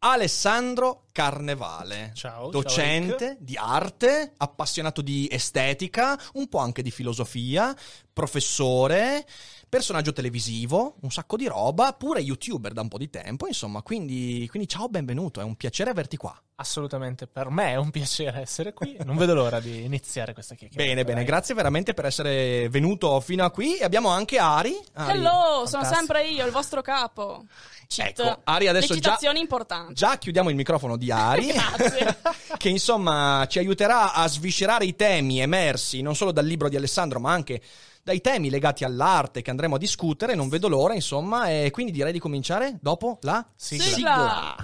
Alessandro Carnevale, ciao, docente ciao di arte, appassionato di estetica, un po' anche di filosofia, professore, personaggio televisivo, un sacco di roba, pure youtuber da un po' di tempo, insomma, quindi ciao, benvenuto, è un piacere averti qua. Assolutamente, per me è un piacere essere qui, non vedo l'ora di iniziare questa chiacchierata. Bene, grazie veramente per essere venuto fino a qui, e abbiamo anche Ari. Hello, fantastico. Sono sempre io, il vostro capo. Cheat. Ecco, Ari adesso già chiudiamo il microfono di Ari che insomma ci aiuterà a sviscerare i temi emersi non solo dal libro di Alessandro ma anche dai temi legati all'arte che andremo a discutere, non vedo l'ora insomma, e quindi direi di cominciare dopo la sigla.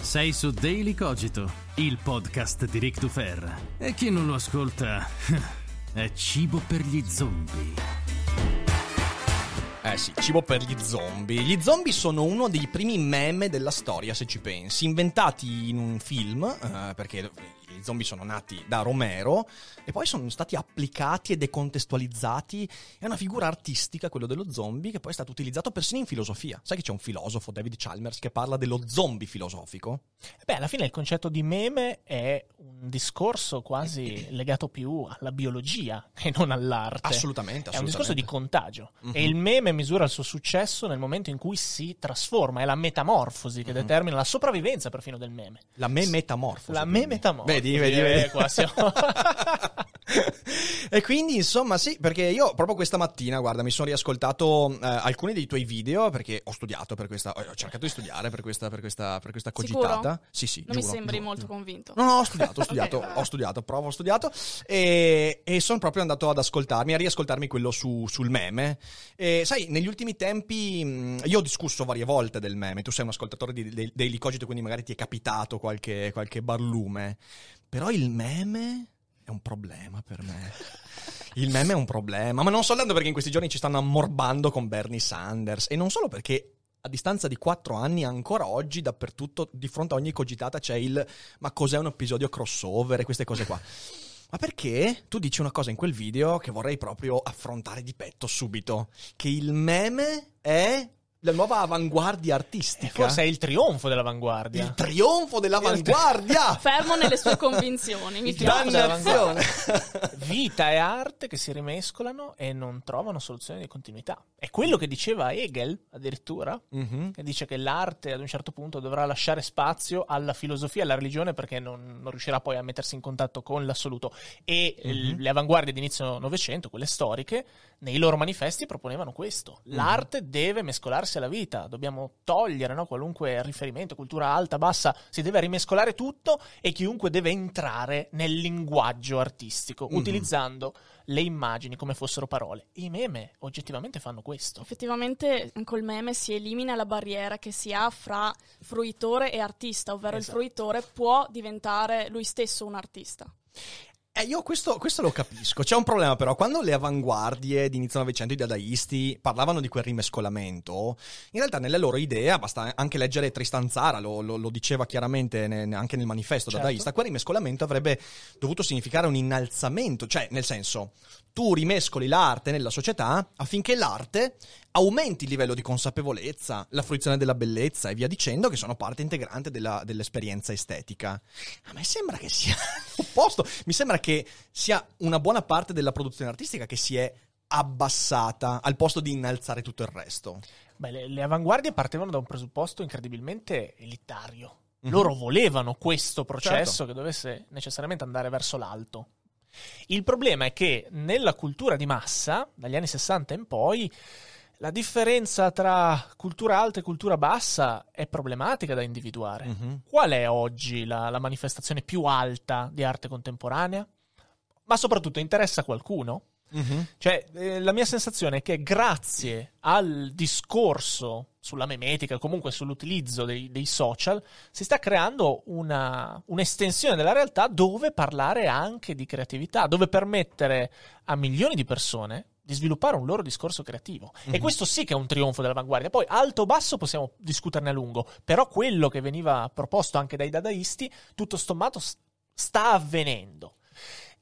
Sei su Daily Cogito, il podcast di Rick DuFer. E chi non lo ascolta è cibo per gli zombie. Eh sì, cibo per gli zombie. Gli zombie sono uno dei primi meme della storia, se ci pensi, inventati in un film, perché i zombie sono nati da Romero e poi sono stati applicati e decontestualizzati. È una figura artistica, quello dello zombie, che poi è stato utilizzato persino in filosofia. Sai che c'è un filosofo, David Chalmers, che parla dello zombie filosofico? Beh, alla fine il concetto di meme è un discorso quasi legato più alla biologia che non all'arte. Assolutamente. È un discorso di contagio. Mm-hmm. E il meme misura il suo successo nel momento in cui si trasforma. È la metamorfosi che determina la sopravvivenza perfino del meme. La metamorfosi. La metamorfosi. Vedi. Qua siamo. E quindi insomma sì, perché io proprio questa mattina, guarda, mi sono riascoltato alcuni dei tuoi video, perché ho studiato per questa, ho cercato di studiare per questa cogitata. Sicuro? Sì, non giuro, mi sembri molto convinto. No, ho studiato okay, ho studiato e sono proprio andato ad ascoltarmi, a riascoltarmi quello sul meme. E sai, negli ultimi tempi io ho discusso varie volte del meme. Tu sei un ascoltatore di Daily Cogito, quindi magari ti è capitato qualche barlume. Però il meme è un problema per me. Il meme è un problema, ma non soltanto perché in questi giorni ci stanno ammorbando con Bernie Sanders, e non solo perché a distanza di 4 anni ancora oggi dappertutto, di fronte a ogni cogitata c'è il "ma cos'è un episodio crossover" e queste cose qua. Ma perché tu dici una cosa in quel video che vorrei proprio affrontare di petto subito, che il meme è la nuova avanguardia artistica. Forse è il trionfo dell'avanguardia. Il trionfo dell'avanguardia. Fermo nelle sue convinzioni. Mi dannazione. Vita e arte che si rimescolano e non trovano soluzione di continuità. È quello che diceva Hegel addirittura, che dice che l'arte ad un certo punto dovrà lasciare spazio alla filosofia e alla religione, perché non riuscirà poi a mettersi in contatto con l'assoluto. E le avanguardie di inizio Novecento, quelle storiche, nei loro manifesti proponevano questo. L'arte deve mescolarsi la vita, dobbiamo togliere qualunque riferimento, cultura alta, bassa, si deve rimescolare tutto, e chiunque deve entrare nel linguaggio artistico utilizzando le immagini come fossero parole. I meme oggettivamente fanno questo. Effettivamente col meme si elimina la barriera che si ha fra fruitore e artista, ovvero esatto, il fruitore può diventare lui stesso un artista. Io questo lo capisco. C'è un problema però, quando le avanguardie di inizio Novecento, i dadaisti, parlavano di quel rimescolamento, in realtà nella loro idea, basta anche leggere Tristan Tzara, lo diceva chiaramente anche nel manifesto dadaista, quel rimescolamento avrebbe dovuto significare un innalzamento, cioè nel senso, tu rimescoli l'arte nella società affinché l'arte aumenti il livello di consapevolezza, la fruizione della bellezza e via dicendo, che sono parte integrante dell'esperienza estetica. A me sembra che sia l'opposto, mi sembra che sia una buona parte della produzione artistica che si è abbassata al posto di innalzare tutto il resto. Beh, le avanguardie partevano da un presupposto incredibilmente elitario. Loro volevano questo processo che dovesse necessariamente andare verso l'alto. Il problema è che nella cultura di massa, dagli anni 60 in poi, la differenza tra cultura alta e cultura bassa è problematica da individuare. Qual è oggi la manifestazione più alta di arte contemporanea? ma soprattutto interessa qualcuno. Mm-hmm. Cioè, la mia sensazione è che grazie al discorso sulla memetica, comunque sull'utilizzo dei social, si sta creando un'estensione della realtà dove parlare anche di creatività, dove permettere a milioni di persone di sviluppare un loro discorso creativo. Mm-hmm. E questo sì che è un trionfo dell'avanguardia. Poi alto o basso possiamo discuterne a lungo, però quello che veniva proposto anche dai dadaisti, tutto sommato, sta avvenendo.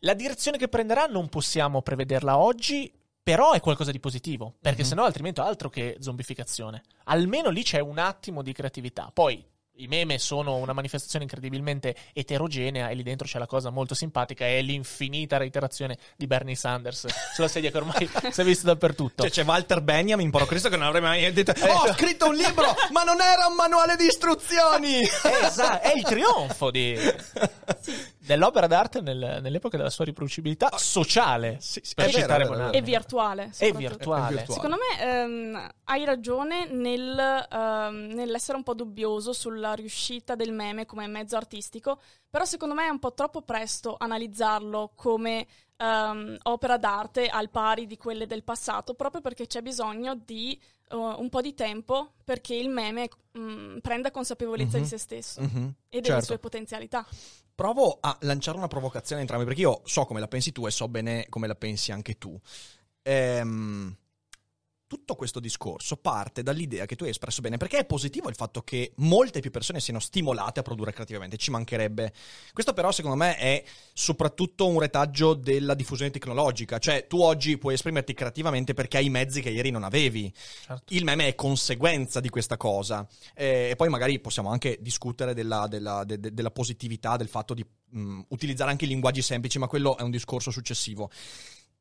La direzione che prenderà non possiamo prevederla oggi, però è qualcosa di positivo, perché sennò altrimenti altro che zombificazione. Almeno lì c'è un attimo di creatività. Poi i meme sono una manifestazione incredibilmente eterogenea e lì dentro c'è la cosa molto simpatica, è l'infinita reiterazione di Bernie Sanders sulla sedia che ormai si è vista dappertutto. Cioè c'è Walter Benjamin, porco Cristo, che non avrei mai detto ho scritto un libro, ma non era un manuale di istruzioni. Esatto, è il trionfo dell'opera d'arte nell'epoca della sua riproducibilità sociale, sì, per citare Bonanno. E virtuale. Secondo me hai ragione nell'essere un po' dubbioso sulla riuscita del meme come mezzo artistico, però secondo me è un po' troppo presto analizzarlo come opera d'arte al pari di quelle del passato, proprio perché c'è bisogno di un po' di tempo perché il meme prenda consapevolezza di se stesso e delle sue potenzialità. Provo a lanciare una provocazione a entrambi, perché io so come la pensi tu e so bene come la pensi anche tu. Tutto questo discorso parte dall'idea che tu hai espresso bene, perché è positivo il fatto che molte più persone siano stimolate a produrre creativamente, ci mancherebbe. Questo però secondo me è soprattutto un retaggio della diffusione tecnologica, cioè tu oggi puoi esprimerti creativamente perché hai i mezzi che ieri non avevi. Certo. Il meme è conseguenza di questa cosa, e poi magari possiamo anche discutere della positività del fatto di utilizzare anche i linguaggi semplici, ma quello è un discorso successivo.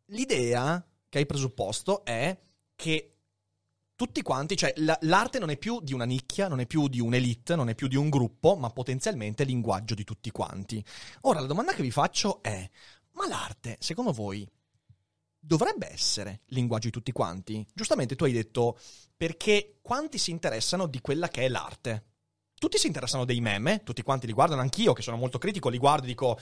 L'idea che hai presupposto è che tutti quanti, cioè l'arte non è più di una nicchia, non è più di un'elite, non è più di un gruppo, ma potenzialmente è linguaggio di tutti quanti. Ora la domanda che vi faccio è: ma l'arte, secondo voi, dovrebbe essere linguaggio di tutti quanti? Giustamente tu hai detto perché quanti si interessano di quella che è l'arte? Tutti si interessano dei meme, tutti quanti li guardano, anch'io che sono molto critico, li guardo e dico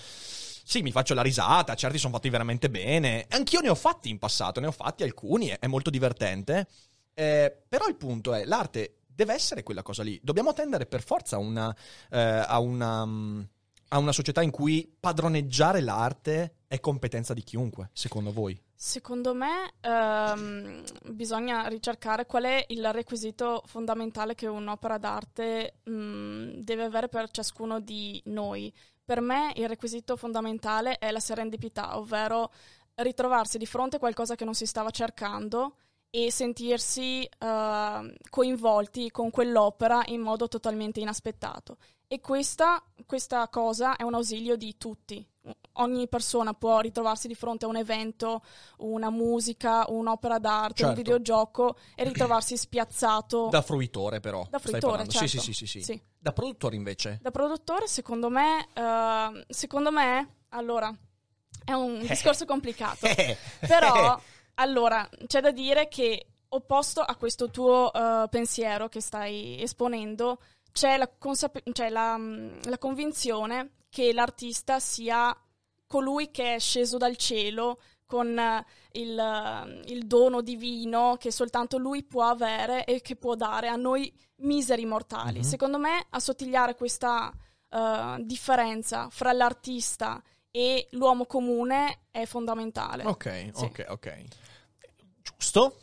sì, mi faccio la risata, certi sono fatti veramente bene, anch'io ne ho fatti in passato, ne ho fatti alcuni, è molto divertente, però il punto è, l'arte deve essere quella cosa lì, dobbiamo tendere per forza a una società in cui padroneggiare l'arte è competenza di chiunque, secondo voi? Secondo me bisogna ricercare qual è il requisito fondamentale che un'opera d'arte deve avere per ciascuno di noi. Per me il requisito fondamentale è la serendipità, ovvero ritrovarsi di fronte a qualcosa che non si stava cercando e sentirsi coinvolti con quell'opera in modo totalmente inaspettato. E questa cosa è un ausilio di tutti. Ogni persona può ritrovarsi di fronte a un evento, una musica, un'opera d'arte, certo, un videogioco e ritrovarsi spiazzato. Da fruitore, però. Da fruitore, certo. Sì. Da produttore invece? Da produttore secondo me, allora, è un discorso complicato. Però, allora, c'è da dire che opposto a questo tuo pensiero che stai esponendo, c'è la convinzione che l'artista sia colui che è sceso dal cielo con il dono divino che soltanto lui può avere e che può dare a noi miseri mortali. Mm-hmm. Secondo me assottigliare questa differenza fra l'artista e l'uomo comune è fondamentale. Ok. Giusto.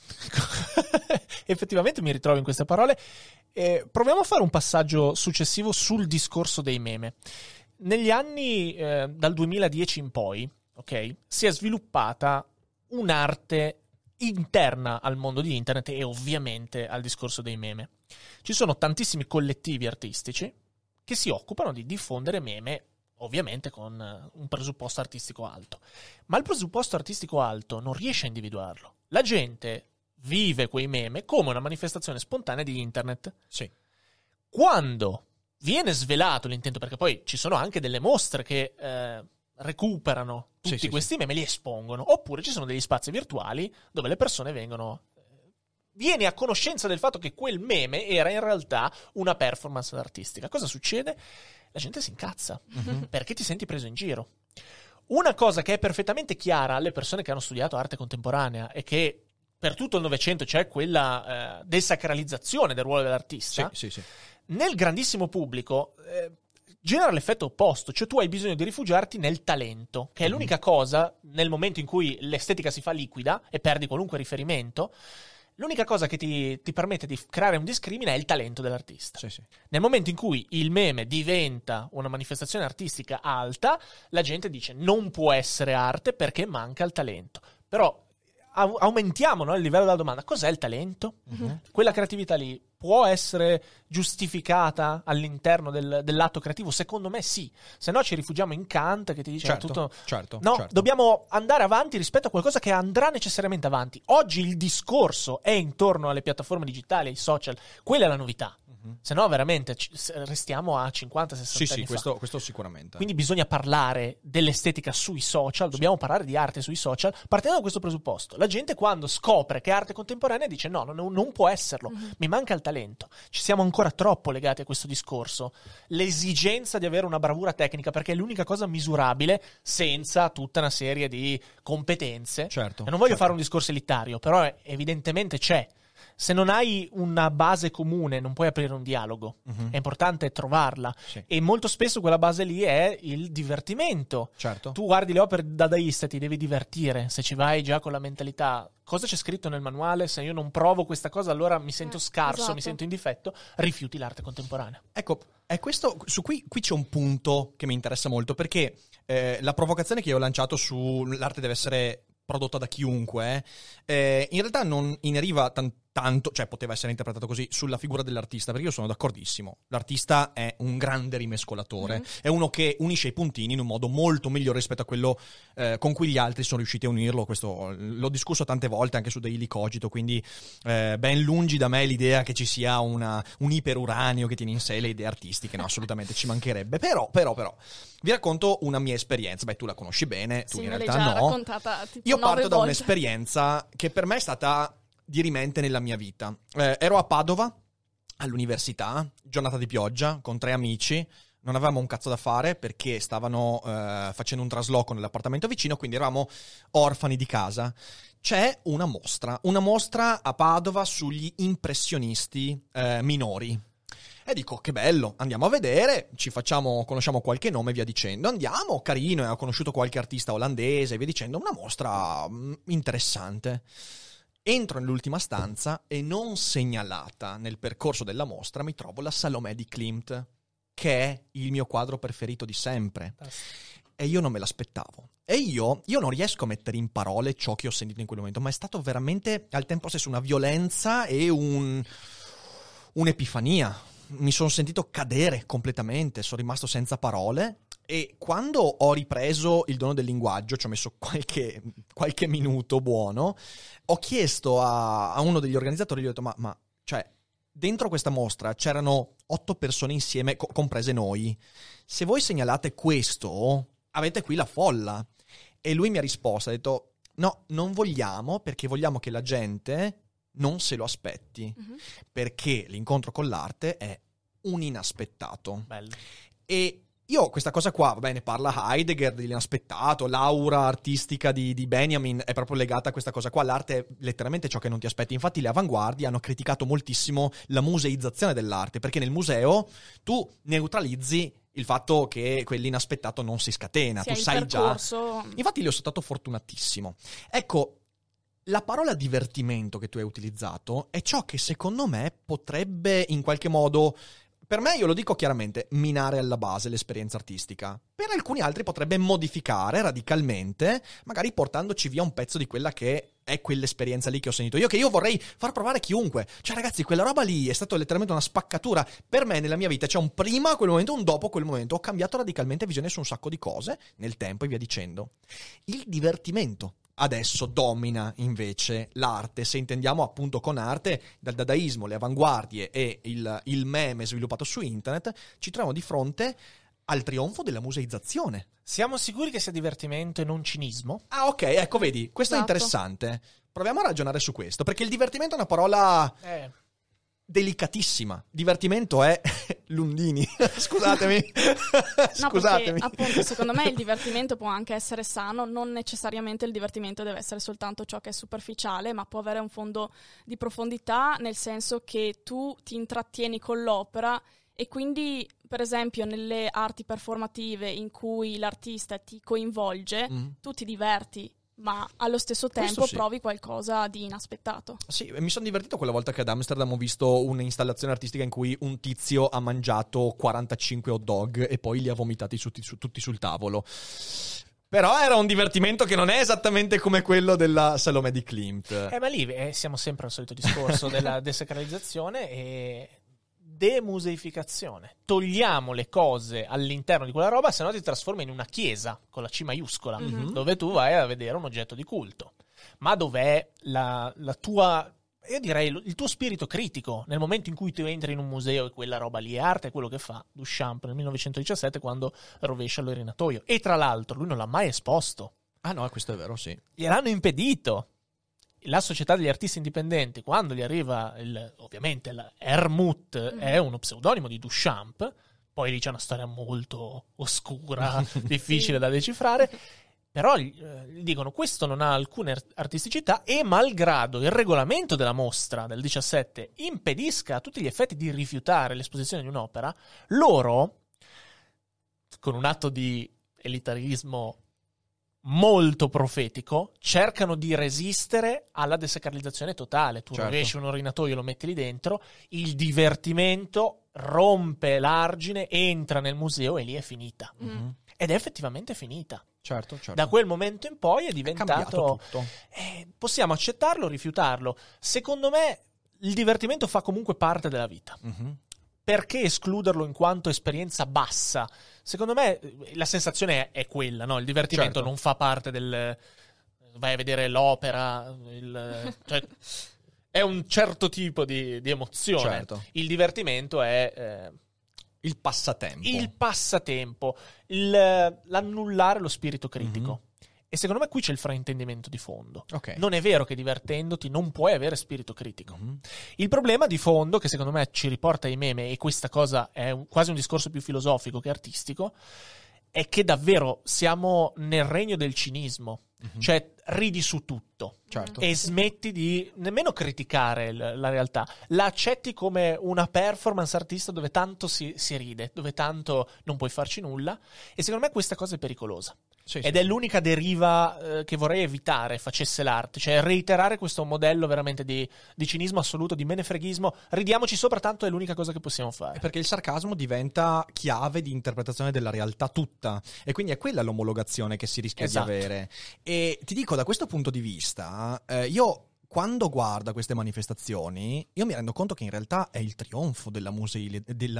Effettivamente mi ritrovo in queste parole. Proviamo a fare un passaggio successivo sul discorso dei meme. Negli anni dal 2010 in poi, ok, si è sviluppata un'arte interna al mondo di internet e ovviamente al discorso dei meme. Ci sono tantissimi collettivi artistici che si occupano di diffondere meme, ovviamente con un presupposto artistico alto. Ma il presupposto artistico alto non riesce a individuarlo. La gente vive quei meme come una manifestazione spontanea di internet. Sì. Quando viene svelato l'intento, perché poi ci sono anche delle mostre che recuperano tutti questi meme e li espongono, oppure ci sono degli spazi virtuali dove le persone viene a conoscenza del fatto che quel meme era in realtà una performance artistica. Cosa succede? La gente si incazza perché ti senti preso in giro. Una cosa che è perfettamente chiara alle persone che hanno studiato arte contemporanea e che per tutto il Novecento c'è quella desacralizzazione del ruolo dell'artista, sì. Nel grandissimo pubblico genera l'effetto opposto, cioè tu hai bisogno di rifugiarti nel talento, che è l'unica cosa, nel momento in cui l'estetica si fa liquida e perdi qualunque riferimento, l'unica cosa che ti permette di creare un discrimine è il talento dell'artista. Sì. Nel momento in cui il meme diventa una manifestazione artistica alta, la gente dice non può essere arte perché manca il talento. Però aumentiamo, no, il livello della domanda. Cos'è il talento? Quella creatività lì può essere giustificata all'interno dell'atto creativo? Secondo me sì. Se no ci rifugiamo in Kant che ti dice certo. Dobbiamo andare avanti rispetto a qualcosa che andrà necessariamente avanti. Oggi il discorso è intorno alle piattaforme digitali, ai social. Quella è la novità. Se no veramente restiamo a 50-60 anni fa. Questo sicuramente. Quindi bisogna parlare dell'estetica sui social, dobbiamo parlare di arte sui social, partendo da questo presupposto. La gente quando scopre che è arte contemporanea dice no, non può esserlo, mi manca il talento. Ci siamo ancora troppo legati a questo discorso. L'esigenza di avere una bravura tecnica, perché è l'unica cosa misurabile senza tutta una serie di competenze. E non voglio fare un discorso elitario, però evidentemente c'è. Se non hai una base comune non puoi aprire un dialogo, è importante trovarla e molto spesso quella base lì è il divertimento. Tu guardi le opere dadaiste, ti devi divertire. Se ci vai già con la mentalità cosa c'è scritto nel manuale, se io non provo questa cosa allora mi sento scarso, mi sento in difetto, rifiuti l'arte contemporanea. Ecco, è questo, su qui c'è un punto che mi interessa molto, perché la provocazione che io ho lanciato su l'arte deve essere prodotta da chiunque, in realtà non ineriva tanto, cioè poteva essere interpretato così, sulla figura dell'artista, perché io sono d'accordissimo. L'artista è un grande rimescolatore, è uno che unisce i puntini in un modo molto migliore rispetto a quello con cui gli altri sono riusciti a unirlo. Questo l'ho discusso tante volte anche su Daily Cogito, quindi ben lungi da me l'idea che ci sia un iperuranio che tiene in sé le idee artistiche, no, assolutamente, ci mancherebbe. Però, vi racconto una mia esperienza. Beh, tu la conosci bene, tu sì, in realtà no. Raccontata tipo 9 volte. Io parto da un'esperienza che per me è stata dirimente nella mia vita. Ero a Padova, all'università, giornata di pioggia, con 3 amici. Non avevamo un cazzo da fare perché stavano facendo un trasloco nell'appartamento vicino, quindi eravamo orfani di casa. C'è una mostra a Padova sugli impressionisti minori. E dico, che bello, andiamo a vedere, conosciamo qualche nome e via dicendo. Andiamo, carino, ho conosciuto qualche artista olandese e via dicendo, una mostra interessante. Entro nell'ultima stanza e non segnalata nel percorso della mostra mi trovo la Salomè di Klimt, che è il mio quadro preferito di sempre. E io non me l'aspettavo. E io non riesco a mettere in parole ciò che ho sentito in quel momento, ma è stato veramente al tempo stesso una violenza e un'epifania. Mi sono sentito cadere completamente, sono rimasto senza parole. E quando ho ripreso il dono del linguaggio, ci ho messo qualche minuto buono, ho chiesto a uno degli organizzatori, gli ho detto, ma, dentro questa mostra c'erano 8 persone insieme, comprese noi. Se voi segnalate questo, avete qui la folla. E lui mi ha risposto, ha detto, no, non vogliamo, perché vogliamo che la gente non se lo aspetti, perché l'incontro con l'arte è un inaspettato. Bello. E io questa cosa qua, vabbè, ne parla Heidegger dell'inaspettato, l'aura artistica di Benjamin è proprio legata a questa cosa qua. L'arte è letteralmente ciò che non ti aspetti. Infatti le avanguardie hanno criticato moltissimo la museizzazione dell'arte, perché nel museo tu neutralizzi il fatto che quell'inaspettato non si scatena, tu sai già. Infatti io sono stato fortunatissimo. Ecco, la parola divertimento che tu hai utilizzato è ciò che secondo me potrebbe in qualche modo, per me, io lo dico chiaramente, minare alla base l'esperienza artistica. Per alcuni altri potrebbe modificare radicalmente, magari portandoci via un pezzo di quella che è quell'esperienza lì che ho sentito io, che io vorrei far provare a chiunque. Cioè ragazzi, quella roba lì è stata letteralmente una spaccatura. Per me nella mia vita c'è un prima quel momento, un dopo quel momento. Ho cambiato radicalmente visione su un sacco di cose nel tempo e via dicendo. Il divertimento adesso domina invece l'arte, se intendiamo appunto con arte dal dadaismo, le avanguardie e il meme sviluppato su internet. Ci troviamo di fronte al trionfo della museizzazione. Siamo sicuri che sia divertimento e non cinismo? Ah, ok, ecco, vedi, questo è interessante. Proviamo a ragionare su questo, perché il divertimento è una parola delicatissima. Divertimento è Lundini. Scusatemi. No, scusatemi. Perché, appunto, secondo me il divertimento può anche essere sano, non necessariamente il divertimento deve essere soltanto ciò che è superficiale, ma può avere un fondo di profondità, nel senso che tu ti intrattieni con l'opera e quindi, per esempio, nelle arti performative in cui l'artista ti coinvolge, tu ti diverti, ma allo stesso tempo provi qualcosa di inaspettato. Sì, mi sono divertito quella volta che ad Amsterdam ho visto un'installazione artistica in cui un tizio ha mangiato 45 hot dog e poi li ha vomitati tutti sul tavolo. Però era un divertimento che non è esattamente come quello della Salome di Klimt. Ma lì siamo sempre al solito discorso della desacralizzazione e demuseificazione. Togliamo le cose all'interno di quella roba, se no ti trasforma in una chiesa con la C maiuscola, dove tu vai a vedere un oggetto di culto. Ma dov'è la tua, io direi, il tuo spirito critico nel momento in cui tu entri in un museo e quella roba lì è arte? È quello che fa Duchamp nel 1917 quando rovescia lo rinatoio. E tra l'altro lui non l'ha mai esposto. Ah no, questo è vero, sì. Gliel'hanno impedito. La società degli artisti indipendenti, quando gli arriva ovviamente la Hermut, è uno pseudonimo di Duchamp, poi lì c'è una storia molto oscura, difficile da decifrare, però gli dicono questo non ha alcuna artisticità e malgrado il regolamento della mostra del 17 impedisca a tutti gli effetti di rifiutare l'esposizione di un'opera, loro, con un atto di elitarismo molto profetico, cercano di resistere alla desacralizzazione totale. Tu rovesci un orinatoio, lo metti lì dentro, il divertimento rompe l'argine, entra nel museo e lì è finita. Ed è effettivamente finita. Certo. Da quel momento in poi è diventato, è tutto. Possiamo accettarlo o rifiutarlo. Secondo me il divertimento fa comunque parte della vita. Perché escluderlo in quanto esperienza bassa? Secondo me la sensazione è quella, no? Il divertimento non fa parte del vai a vedere l'opera, cioè, è un certo tipo di emozione. Il divertimento è il passatempo. L'annullare lo spirito critico. E secondo me qui c'è il fraintendimento di fondo. Non è vero che divertendoti non puoi avere spirito critico. Il problema di fondo, che secondo me ci riporta ai meme, e questa cosa è quasi un discorso più filosofico che artistico, è che davvero siamo nel regno del cinismo. Cioè ridi su tutto e smetti di nemmeno criticare la realtà, la accetti come una performance artista dove tanto si ride, dove tanto non puoi farci nulla, e secondo me questa cosa è pericolosa. Ed è l'unica deriva che vorrei evitare facesse l'arte, cioè reiterare questo modello veramente di cinismo assoluto, di menefreghismo, ridiamoci sopra, tanto è l'unica cosa che possiamo fare. È perché il sarcasmo diventa chiave di interpretazione della realtà tutta, e quindi è quella l'omologazione che si rischia di avere. E ti dico, da questo punto di vista, io quando guardo queste manifestazioni, io mi rendo conto che in realtà è il trionfo della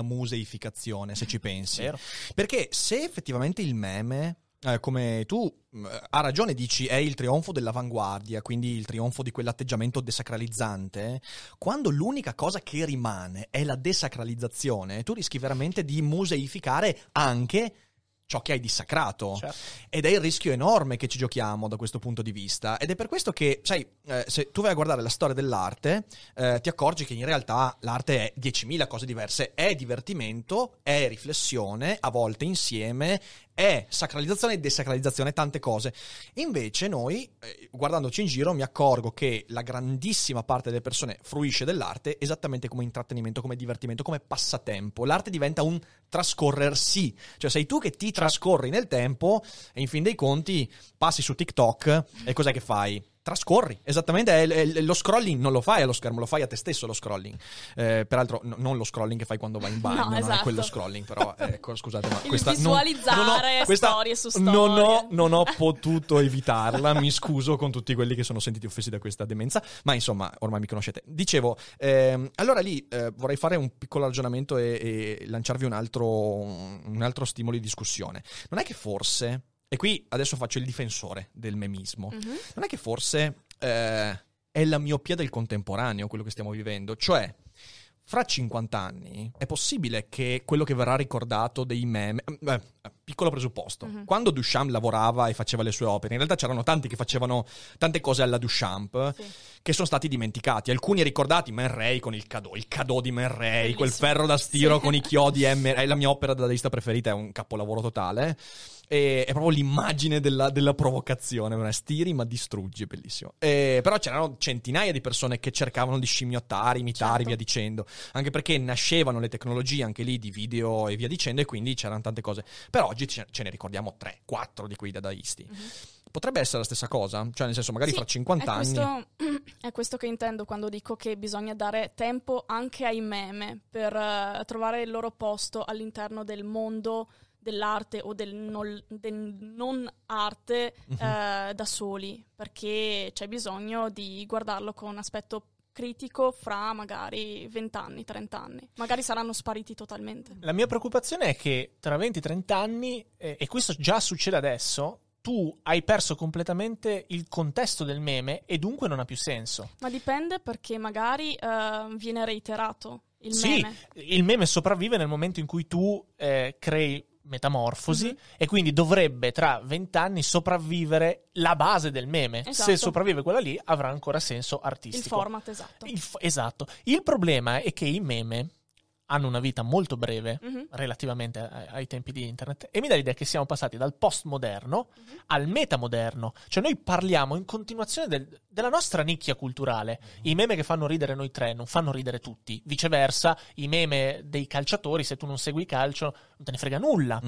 museificazione, se ci pensi. Perché se effettivamente il meme, come tu ha ragione dici, è il trionfo dell'avanguardia, quindi il trionfo di quell'atteggiamento desacralizzante, quando l'unica cosa che rimane è la desacralizzazione, tu rischi veramente di museificare anche ciò che hai dissacrato. Ed è il rischio enorme che ci giochiamo da questo punto di vista, ed è per questo che, sai, se tu vai a guardare la storia dell'arte, ti accorgi che in realtà l'arte è 10.000 cose diverse, è divertimento, è riflessione, a volte insieme, è sacralizzazione e desacralizzazione, tante cose. Invece noi, guardandoci in giro, mi accorgo che la grandissima parte delle persone fruisce dell'arte esattamente come intrattenimento, come divertimento, come passatempo. L'arte diventa un trascorrersi, cioè sei tu che ti trascorri nel tempo e in fin dei conti passi su TikTok e cos'è che fai? Trascorri, esattamente, è lo scrolling non lo fai allo schermo, lo fai a te stesso lo scrolling, peraltro non lo scrolling che fai quando vai in bagno, non è quello scrolling, però scusate, ma questa visualizzare storie su storie non ho potuto evitarla, mi scuso con tutti quelli che sono sentiti offesi da questa demenza, ma insomma ormai mi conoscete. Dicevo, allora lì vorrei fare un piccolo ragionamento e lanciarvi un altro stimolo di discussione. Non è che forse, e qui adesso faccio il difensore del memismo, non è che forse è la miopia del contemporaneo quello che stiamo vivendo? Cioè, fra 50 anni è possibile che quello che verrà ricordato dei meme, piccolo presupposto. Quando Duchamp lavorava e faceva le sue opere, in realtà c'erano tanti che facevano tante cose alla Duchamp che sono stati dimenticati. Alcuni ricordati, Man Ray con il cadeau di Man Ray, bellissimo, quel ferro da stiro con i chiodi, è la mia opera dadaista preferita, è un capolavoro totale. È proprio l'immagine della provocazione, stiri ma distruggi, è bellissimo. Però c'erano centinaia di persone che cercavano di scimmiottare, imitare, via dicendo, anche perché nascevano le tecnologie anche lì di video e via dicendo, e quindi c'erano tante cose. Per oggi ce ne ricordiamo 3-4 di quei dadaisti. Potrebbe essere la stessa cosa, cioè nel senso magari fra 50 anni. È questo che intendo quando dico che bisogna dare tempo anche ai meme per trovare il loro posto all'interno del mondo dell'arte o del non arte da soli, perché c'è bisogno di guardarlo con aspetto critico fra magari 20 anni, 30 anni, magari saranno spariti totalmente. La mia preoccupazione è che tra 20-30 anni, e questo già succede adesso, tu hai perso completamente il contesto del meme e dunque non ha più senso. Ma dipende, perché magari viene reiterato il meme. Sì, il meme sopravvive nel momento in cui tu crei metamorfosi e quindi dovrebbe tra 20 anni sopravvivere la base del meme. Se sopravvive quella lì, avrà ancora senso artistico. Il format, esatto. Esatto. Il problema è che i meme hanno una vita molto breve relativamente ai tempi di internet, e mi dà l'idea che siamo passati dal postmoderno al metamoderno, cioè noi parliamo in continuazione della nostra nicchia culturale. I meme che fanno ridere noi tre non fanno ridere tutti, viceversa i meme dei calciatori, se tu non segui calcio non te ne frega nulla.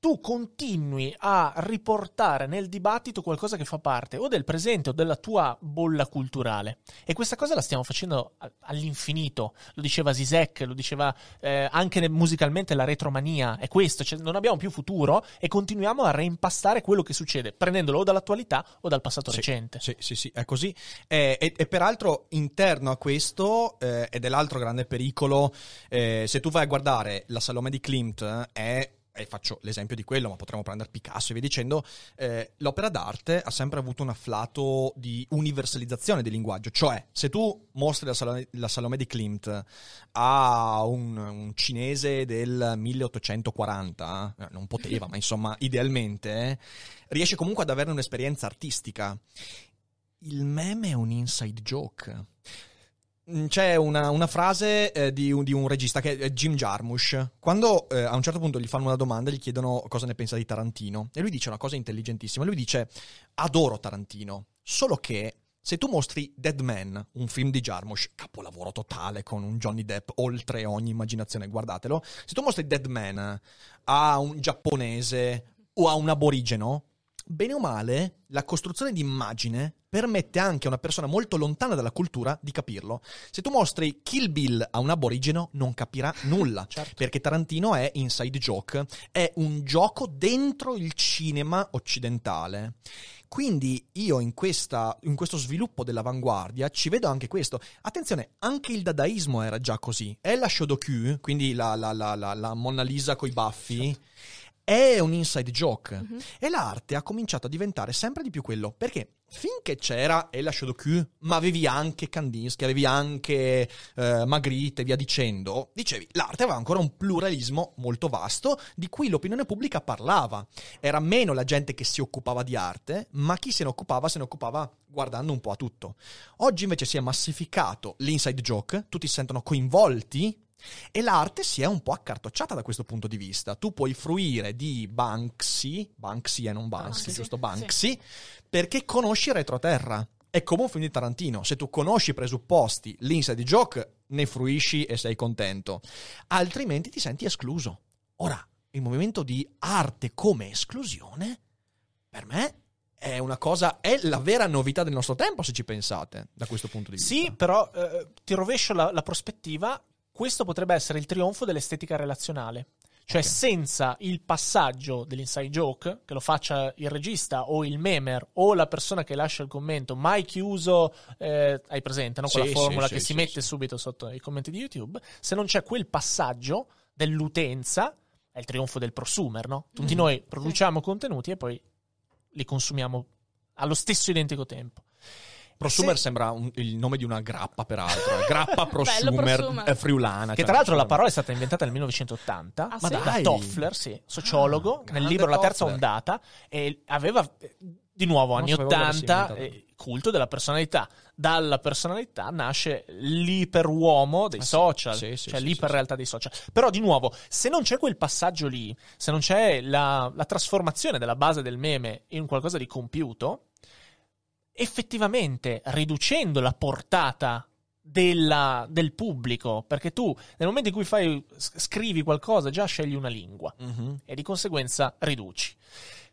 Tu continui a riportare nel dibattito qualcosa che fa parte o del presente o della tua bolla culturale. E questa cosa la stiamo facendo all'infinito. Lo diceva Zizek, lo diceva anche musicalmente la retromania. È questo, cioè non abbiamo più futuro e continuiamo a reimpastare quello che succede, prendendolo o dall'attualità o dal passato recente. Sì, è così. E peraltro interno a questo ed è l'altro grande pericolo. Se tu vai a guardare la Salome di Klimt, e faccio l'esempio di quello, ma potremmo prendere Picasso e via dicendo, l'opera d'arte ha sempre avuto un afflato di universalizzazione del linguaggio, cioè se tu mostri la Salome di Klimt a un cinese del 1840, non poteva, ma insomma idealmente, riesce comunque ad averne un'esperienza artistica. Il meme è un inside joke. C'è una frase di un regista che è Jim Jarmusch, quando a un certo punto gli fanno una domanda, gli chiedono cosa ne pensa di Tarantino, e lui dice una cosa intelligentissima. Lui dice: adoro Tarantino, solo che se tu mostri Dead Man, un film di Jarmusch, capolavoro totale, con un Johnny Depp oltre ogni immaginazione, guardatelo, se tu mostri Dead Man a un giapponese o a un aborigeno, bene o male, la costruzione di immagine permette anche a una persona molto lontana dalla cultura di capirlo. Se tu mostri Kill Bill a un aborigeno non capirà nulla, perché Tarantino è inside joke, è un gioco dentro il cinema occidentale. Quindi io in questo sviluppo dell'avanguardia ci vedo anche questo. Attenzione, anche il dadaismo era già così. È la Shodoku, quindi la Mona Lisa coi baffi, è un inside joke e l'arte ha cominciato a diventare sempre di più quello, perché finché c'era la Shodoku, ma avevi anche Kandinsky, avevi anche Magritte e via dicendo, dicevi l'arte aveva ancora un pluralismo molto vasto di cui l'opinione pubblica parlava. Era meno la gente che si occupava di arte, ma chi se ne occupava guardando un po' a tutto. Oggi invece si è massificato l'inside joke, tutti si sentono coinvolti e l'arte si è un po' accartocciata da questo punto di vista. Tu puoi fruire di Banksy e non Banksy, giusto? Banksy, perché conosci il retroterra. È come un film di Tarantino: se tu conosci i presupposti, l'inside joke, ne fruisci e sei contento, altrimenti ti senti escluso. Ora, il movimento di arte come esclusione, per me, è una cosa, è la vera novità del nostro tempo, se ci pensate, da questo punto di vista. Sì, però ti rovescio la prospettiva. Questo potrebbe essere il trionfo dell'estetica relazionale, cioè senza il passaggio dell'inside joke, che lo faccia il regista o il memer o la persona che lascia il commento mai chiuso, hai presente, no? Quella formula che si mette subito sotto i commenti di YouTube. Se non c'è quel passaggio dell'utenza, è il trionfo del prosumer, no? Tutti noi produciamo contenuti e poi li consumiamo allo stesso identico tempo. Prosumer sembra il nome di una grappa, peraltro. Grappa Prosumer friulana. Che tra l'altro la parola è stata inventata nel 1980 da Toffler, sociologo, nel libro La terza ondata, e aveva di nuovo anni 80, culto della personalità. Dalla personalità nasce l'iperuomo dei social, cioè l'iperrealtà dei social. Però di nuovo, se non c'è quel passaggio lì, se non c'è la trasformazione della base del meme in qualcosa di compiuto, effettivamente riducendo la portata del pubblico, perché tu nel momento in cui scrivi qualcosa già scegli una lingua e di conseguenza riduci.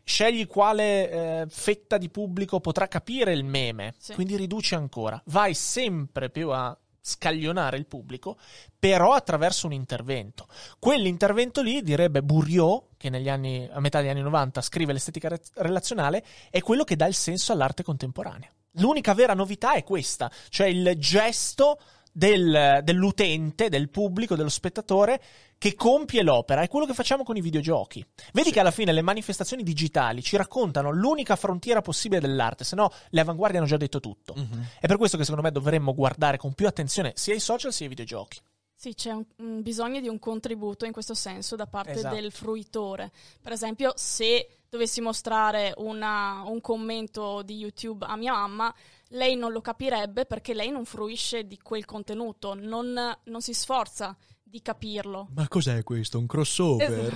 Scegli quale fetta di pubblico potrà capire il meme, quindi riduci ancora. Vai sempre più a scaglionare il pubblico, però attraverso un intervento. Quell'intervento lì, direbbe Bourriaud, che a metà degli anni 90 scrive l'estetica relazionale, è quello che dà il senso all'arte contemporanea. L'unica vera novità è questa, cioè il gesto dell'utente, del pubblico, dello spettatore che compie l'opera. È quello che facciamo con i videogiochi. Vedi che alla fine le manifestazioni digitali ci raccontano l'unica frontiera possibile dell'arte, se no le avanguardie hanno già detto tutto. È per questo che secondo me dovremmo guardare con più attenzione sia i social sia i videogiochi. Sì, c'è bisogno di un contributo in questo senso da parte del fruitore. Per esempio, se dovessi mostrare un commento di YouTube a mia mamma, lei non lo capirebbe perché lei non fruisce di quel contenuto, non si sforza di capirlo. Ma cos'è questo? Un crossover?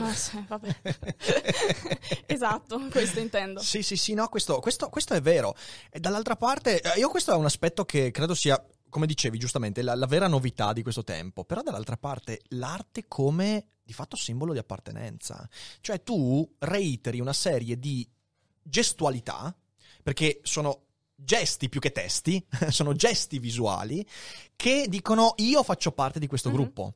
Vabbè. Esatto, questo intendo. Sì, no, questo è vero. E dall'altra parte, io questo è un aspetto che credo sia, come dicevi giustamente, la vera novità di questo tempo. Però dall'altra parte, l'arte come di fatto simbolo di appartenenza. Cioè tu reiteri una serie di gestualità, perché sono gesti più che testi, sono gesti visuali che dicono io faccio parte di questo gruppo.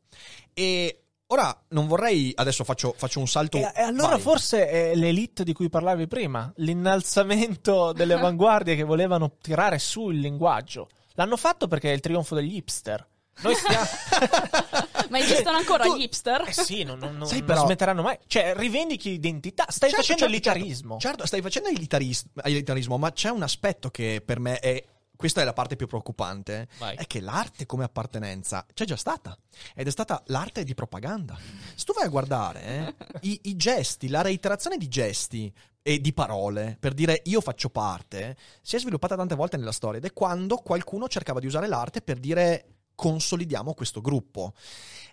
E ora non vorrei, adesso faccio un salto. E allora forse è l'elite di cui parlavi prima, l'innalzamento delle avanguardie che volevano tirare su il linguaggio. L'hanno fatto perché è il trionfo degli hipster. Noi stiamo ma esistono ancora gli hipster? Non smetteranno mai. Cioè, rivendichi identità. Stai facendo elitarismo, ma c'è un aspetto che per me è, questa è la parte più preoccupante, è che l'arte come appartenenza c'è già stata, ed è stata l'arte di propaganda. Se tu vai a guardare i gesti, la reiterazione di gesti e di parole per dire io faccio parte, si è sviluppata tante volte nella storia, ed è quando qualcuno cercava di usare l'arte per dire consolidiamo questo gruppo.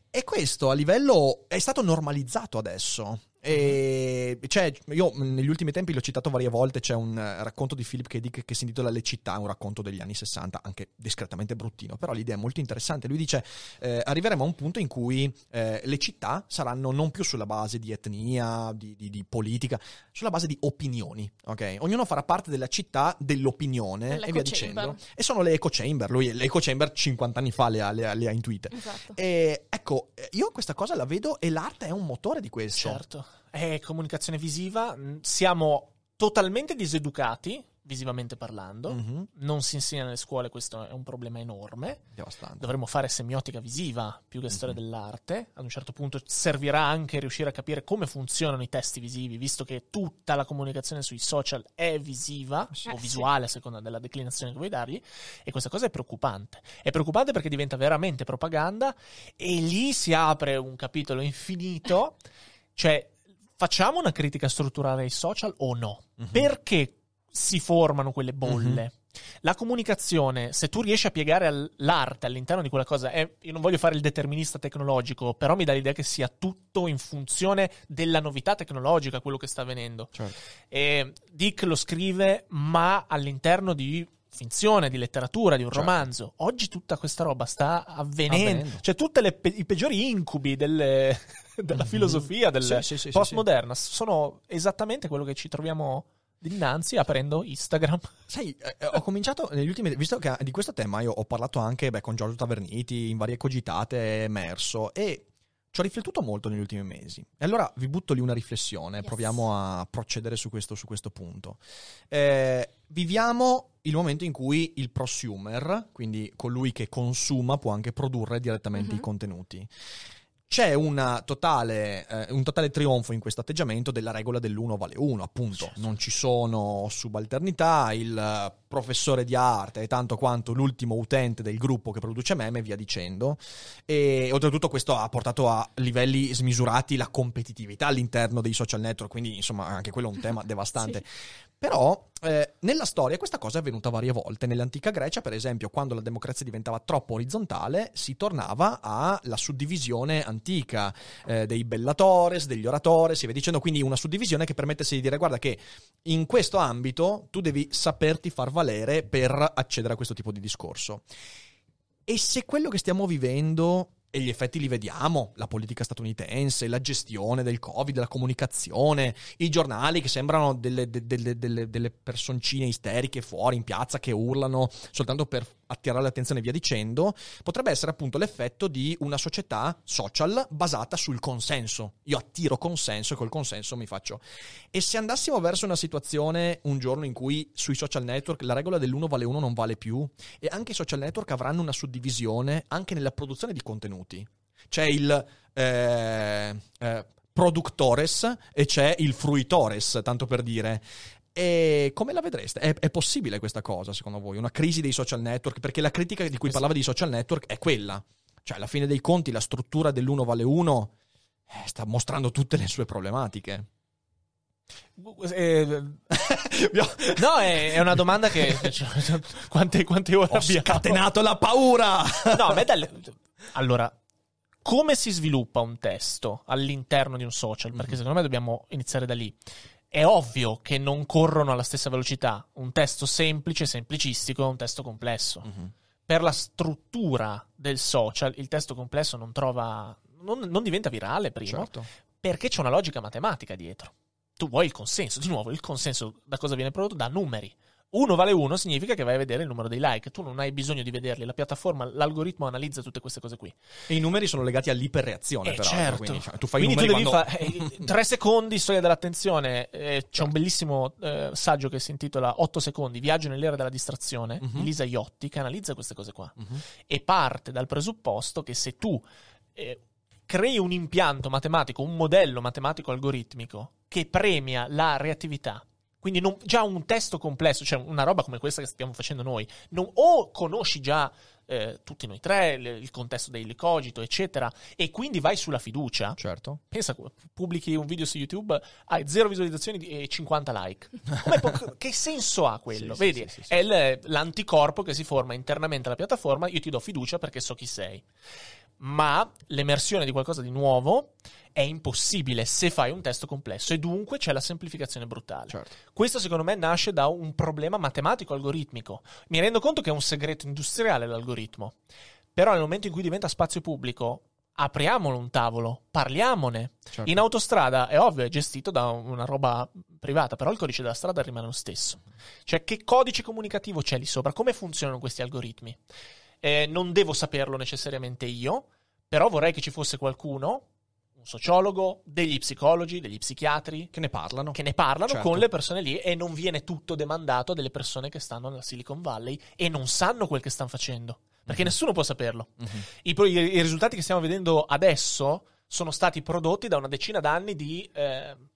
E questo a livello è stato normalizzato adesso. E cioè, io negli ultimi tempi l'ho citato varie volte, c'è un racconto di Philip K. Dick che si intitola Le città, un racconto degli anni 60, anche discretamente bruttino, però l'idea è molto interessante. Lui dice arriveremo a un punto in cui le città saranno non più sulla base di etnia, di politica, sulla base di opinioni, ok? Ognuno farà parte della città, dell'opinione e via dicendo. E sono le eco chamber, lui le eco chamber 50 anni fa le ha intuite. Esatto. E ecco, io questa cosa la vedo, e l'arte è un motore di questo. Certo. È comunicazione visiva, siamo totalmente diseducati, visivamente parlando, non si insegna nelle scuole, questo è un problema enorme, dovremmo fare semiotica visiva più che storia dell'arte. Ad un certo punto servirà anche riuscire a capire come funzionano i testi visivi, visto che tutta la comunicazione sui social è visiva o visuale a seconda della declinazione che vuoi dargli, e questa cosa è preoccupante. È preoccupante perché diventa veramente propaganda, e lì si apre un capitolo infinito. Cioè, facciamo una critica strutturale ai social o no? Perché si formano quelle bolle? La comunicazione, se tu riesci a piegare l'arte all'interno di quella cosa, io non voglio fare il determinista tecnologico, però mi dà l'idea che sia tutto in funzione della novità tecnologica, quello che sta avvenendo. Certo. E Dick lo scrive, ma all'interno di finzione, di letteratura, di un romanzo. Oggi tutta questa roba sta avvenendo. Cioè, tutte i peggiori incubi della filosofia, del postmoderna, sono esattamente quello che ci troviamo dinanzi aprendo Instagram. Sai, ho cominciato negli ultimi, visto che di questo tema io ho parlato anche con Giorgio Taverniti in varie cogitate, emerso, e ci ho riflettuto molto negli ultimi mesi. E allora vi butto lì una riflessione, proviamo a procedere su questo punto. Viviamo il momento in cui il prosumer, quindi colui che consuma, può anche produrre direttamente i contenuti. C'è una totale, un totale trionfo in questo atteggiamento della regola dell'uno vale uno, appunto. Non ci sono subalternità, il professore di arte è tanto quanto l'ultimo utente del gruppo che produce meme e via dicendo. E oltretutto questo ha portato a livelli smisurati la competitività all'interno dei social network, quindi insomma anche quello è un tema devastante. Sì. Però nella storia questa cosa è avvenuta varie volte. Nell'antica Grecia, per esempio, quando la democrazia diventava troppo orizzontale, si tornava alla suddivisione antica dei bellatores, degli oratores, si via dicendo. Quindi una suddivisione che permettesse di dire: guarda che in questo ambito tu devi saperti far valere per accedere a questo tipo di discorso. E se quello che stiamo vivendo, e gli effetti li vediamo, la politica statunitense, la gestione del Covid, la comunicazione, i giornali che sembrano delle personcine isteriche fuori in piazza che urlano soltanto per attirare l'attenzione e via dicendo, potrebbe essere appunto l'effetto di una società social basata sul consenso. Io attiro consenso e col consenso mi faccio. E se andassimo verso una situazione un giorno in cui sui social network la regola dell'uno vale uno non vale più, e anche i social network avranno una suddivisione anche nella produzione di contenuti. C'è il productores e c'è il fruitores, tanto per dire. E come la vedreste? È possibile questa cosa, secondo voi? Una crisi dei social network? Perché la critica di cui parlava dei social network è quella. Cioè, alla fine dei conti, la struttura dell'uno vale uno sta mostrando tutte le sue problematiche. No, è una domanda che... quante ore abbiamo? Ho scatenato la paura! No, allora... come si sviluppa un testo all'interno di un social? Perché secondo me dobbiamo iniziare da lì. È ovvio che non corrono alla stessa velocità un testo semplice, semplicistico, e un testo complesso. Mm-hmm. Per la struttura del social, il testo complesso non diventa virale prima, certo, perché c'è una logica matematica dietro. Tu vuoi il consenso, di nuovo, il consenso da cosa viene prodotto? Da numeri. 1 vale 1 significa che vai a vedere il numero dei like, tu non hai bisogno di vederli, la piattaforma, l'algoritmo analizza tutte queste cose qui. E i numeri sono legati all'iperreazione, però. Certo. Quindi, cioè, tu fai quindi i numeri tu devi quando... 3 secondi, storia dell'attenzione, c'è un bellissimo saggio che si intitola 8 secondi, viaggio nell'era della distrazione, di Lisa Iotti, che analizza queste cose qua. E parte dal presupposto che se tu crei un impianto matematico, un modello matematico algoritmico che premia la reattività, quindi già un testo complesso, cioè una roba come questa che stiamo facendo noi, o conosci già tutti noi tre, il contesto del cogito, eccetera, e quindi vai sulla fiducia. Certo. Pensa, pubblichi un video su YouTube, hai 0 visualizzazioni e 50 like. Che senso ha quello? Sì, vedi, sì, è l'anticorpo che si forma internamente alla piattaforma, io ti do fiducia perché so chi sei. Ma l'emersione di qualcosa di nuovo è impossibile se fai un testo complesso, e dunque c'è la semplificazione brutale. Certo. Questo secondo me nasce da un problema matematico-algoritmico. Mi rendo conto che è un segreto industriale l'algoritmo, però nel momento in cui diventa spazio pubblico apriamolo un tavolo, parliamone. Certo. In autostrada è ovvio, è gestito da una roba privata, però il codice della strada rimane lo stesso. Cioè, che codice comunicativo c'è lì sopra? Come funzionano questi algoritmi? Non devo saperlo necessariamente io, però vorrei che ci fosse qualcuno, un sociologo, degli psicologi, degli psichiatri che ne parlano, certo, con le persone lì, e non viene tutto demandato a delle persone che stanno nella Silicon Valley e non sanno quel che stanno facendo, perché nessuno può saperlo. I risultati che stiamo vedendo adesso sono stati prodotti da una decina d'anni di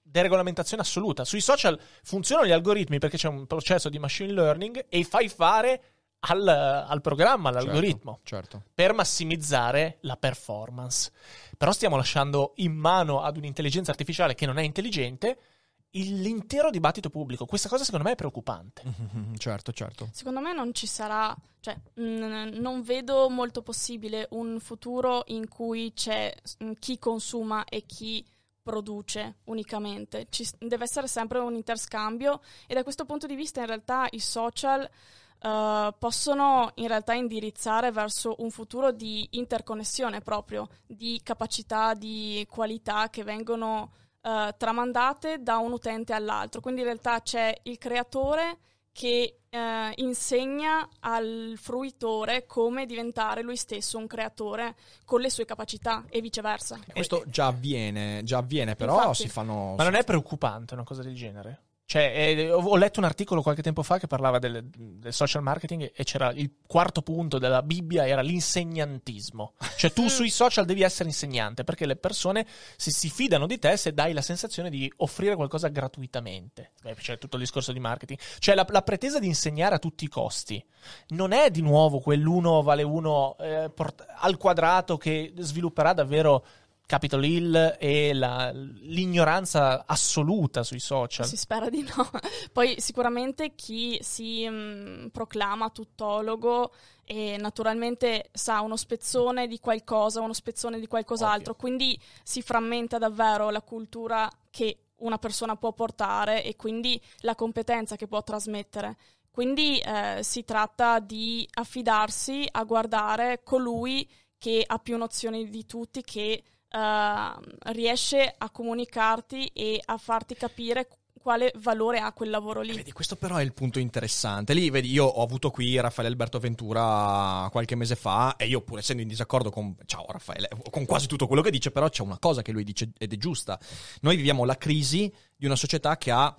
deregolamentazione assoluta. Sui social funzionano gli algoritmi perché c'è un processo di machine learning e fai fare al programma, all'algoritmo, certo, per massimizzare la performance. Però stiamo lasciando in mano ad un'intelligenza artificiale che non è intelligente l'intero dibattito pubblico. Questa cosa secondo me è preoccupante. Certo. Secondo me non ci sarà, cioè non vedo molto possibile un futuro in cui c'è chi consuma e chi produce unicamente. Deve essere sempre un interscambio, e da questo punto di vista in realtà i social possono in realtà indirizzare verso un futuro di interconnessione, proprio di capacità, di qualità che vengono tramandate da un utente all'altro. Quindi in realtà c'è il creatore che insegna al fruitore come diventare lui stesso un creatore con le sue capacità, e viceversa. Questo già avviene però. Infatti, si fanno... Ma non è preoccupante una cosa del genere? Cioè, ho letto un articolo qualche tempo fa che parlava del social marketing e c'era il quarto punto della Bibbia, era l'insegnantismo. Cioè tu sui social devi essere insegnante, perché le persone si fidano di te se dai la sensazione di offrire qualcosa gratuitamente. C'è tutto il discorso di marketing. Cioè la pretesa di insegnare a tutti i costi non è di nuovo quell'uno vale uno al quadrato che svilupperà davvero Capitol Hill e l'ignoranza assoluta sui social. Si spera di no. Poi sicuramente chi si proclama tuttologo e naturalmente sa uno spezzone di qualcosa, uno spezzone di qualcos'altro, ovvio. Quindi si frammenta davvero la cultura che una persona può portare e quindi la competenza che può trasmettere. Quindi si tratta di affidarsi a guardare colui che ha più nozioni di tutti, che riesce a comunicarti e a farti capire quale valore ha quel lavoro lì. Vedi, questo però è il punto interessante. Lì, vedi, io ho avuto qui Raffaele Alberto Ventura qualche mese fa e io, pur essendo in disaccordo con, ciao Raffaele, con quasi tutto quello che dice, però c'è una cosa che lui dice ed è giusta. Noi viviamo la crisi di una società che ha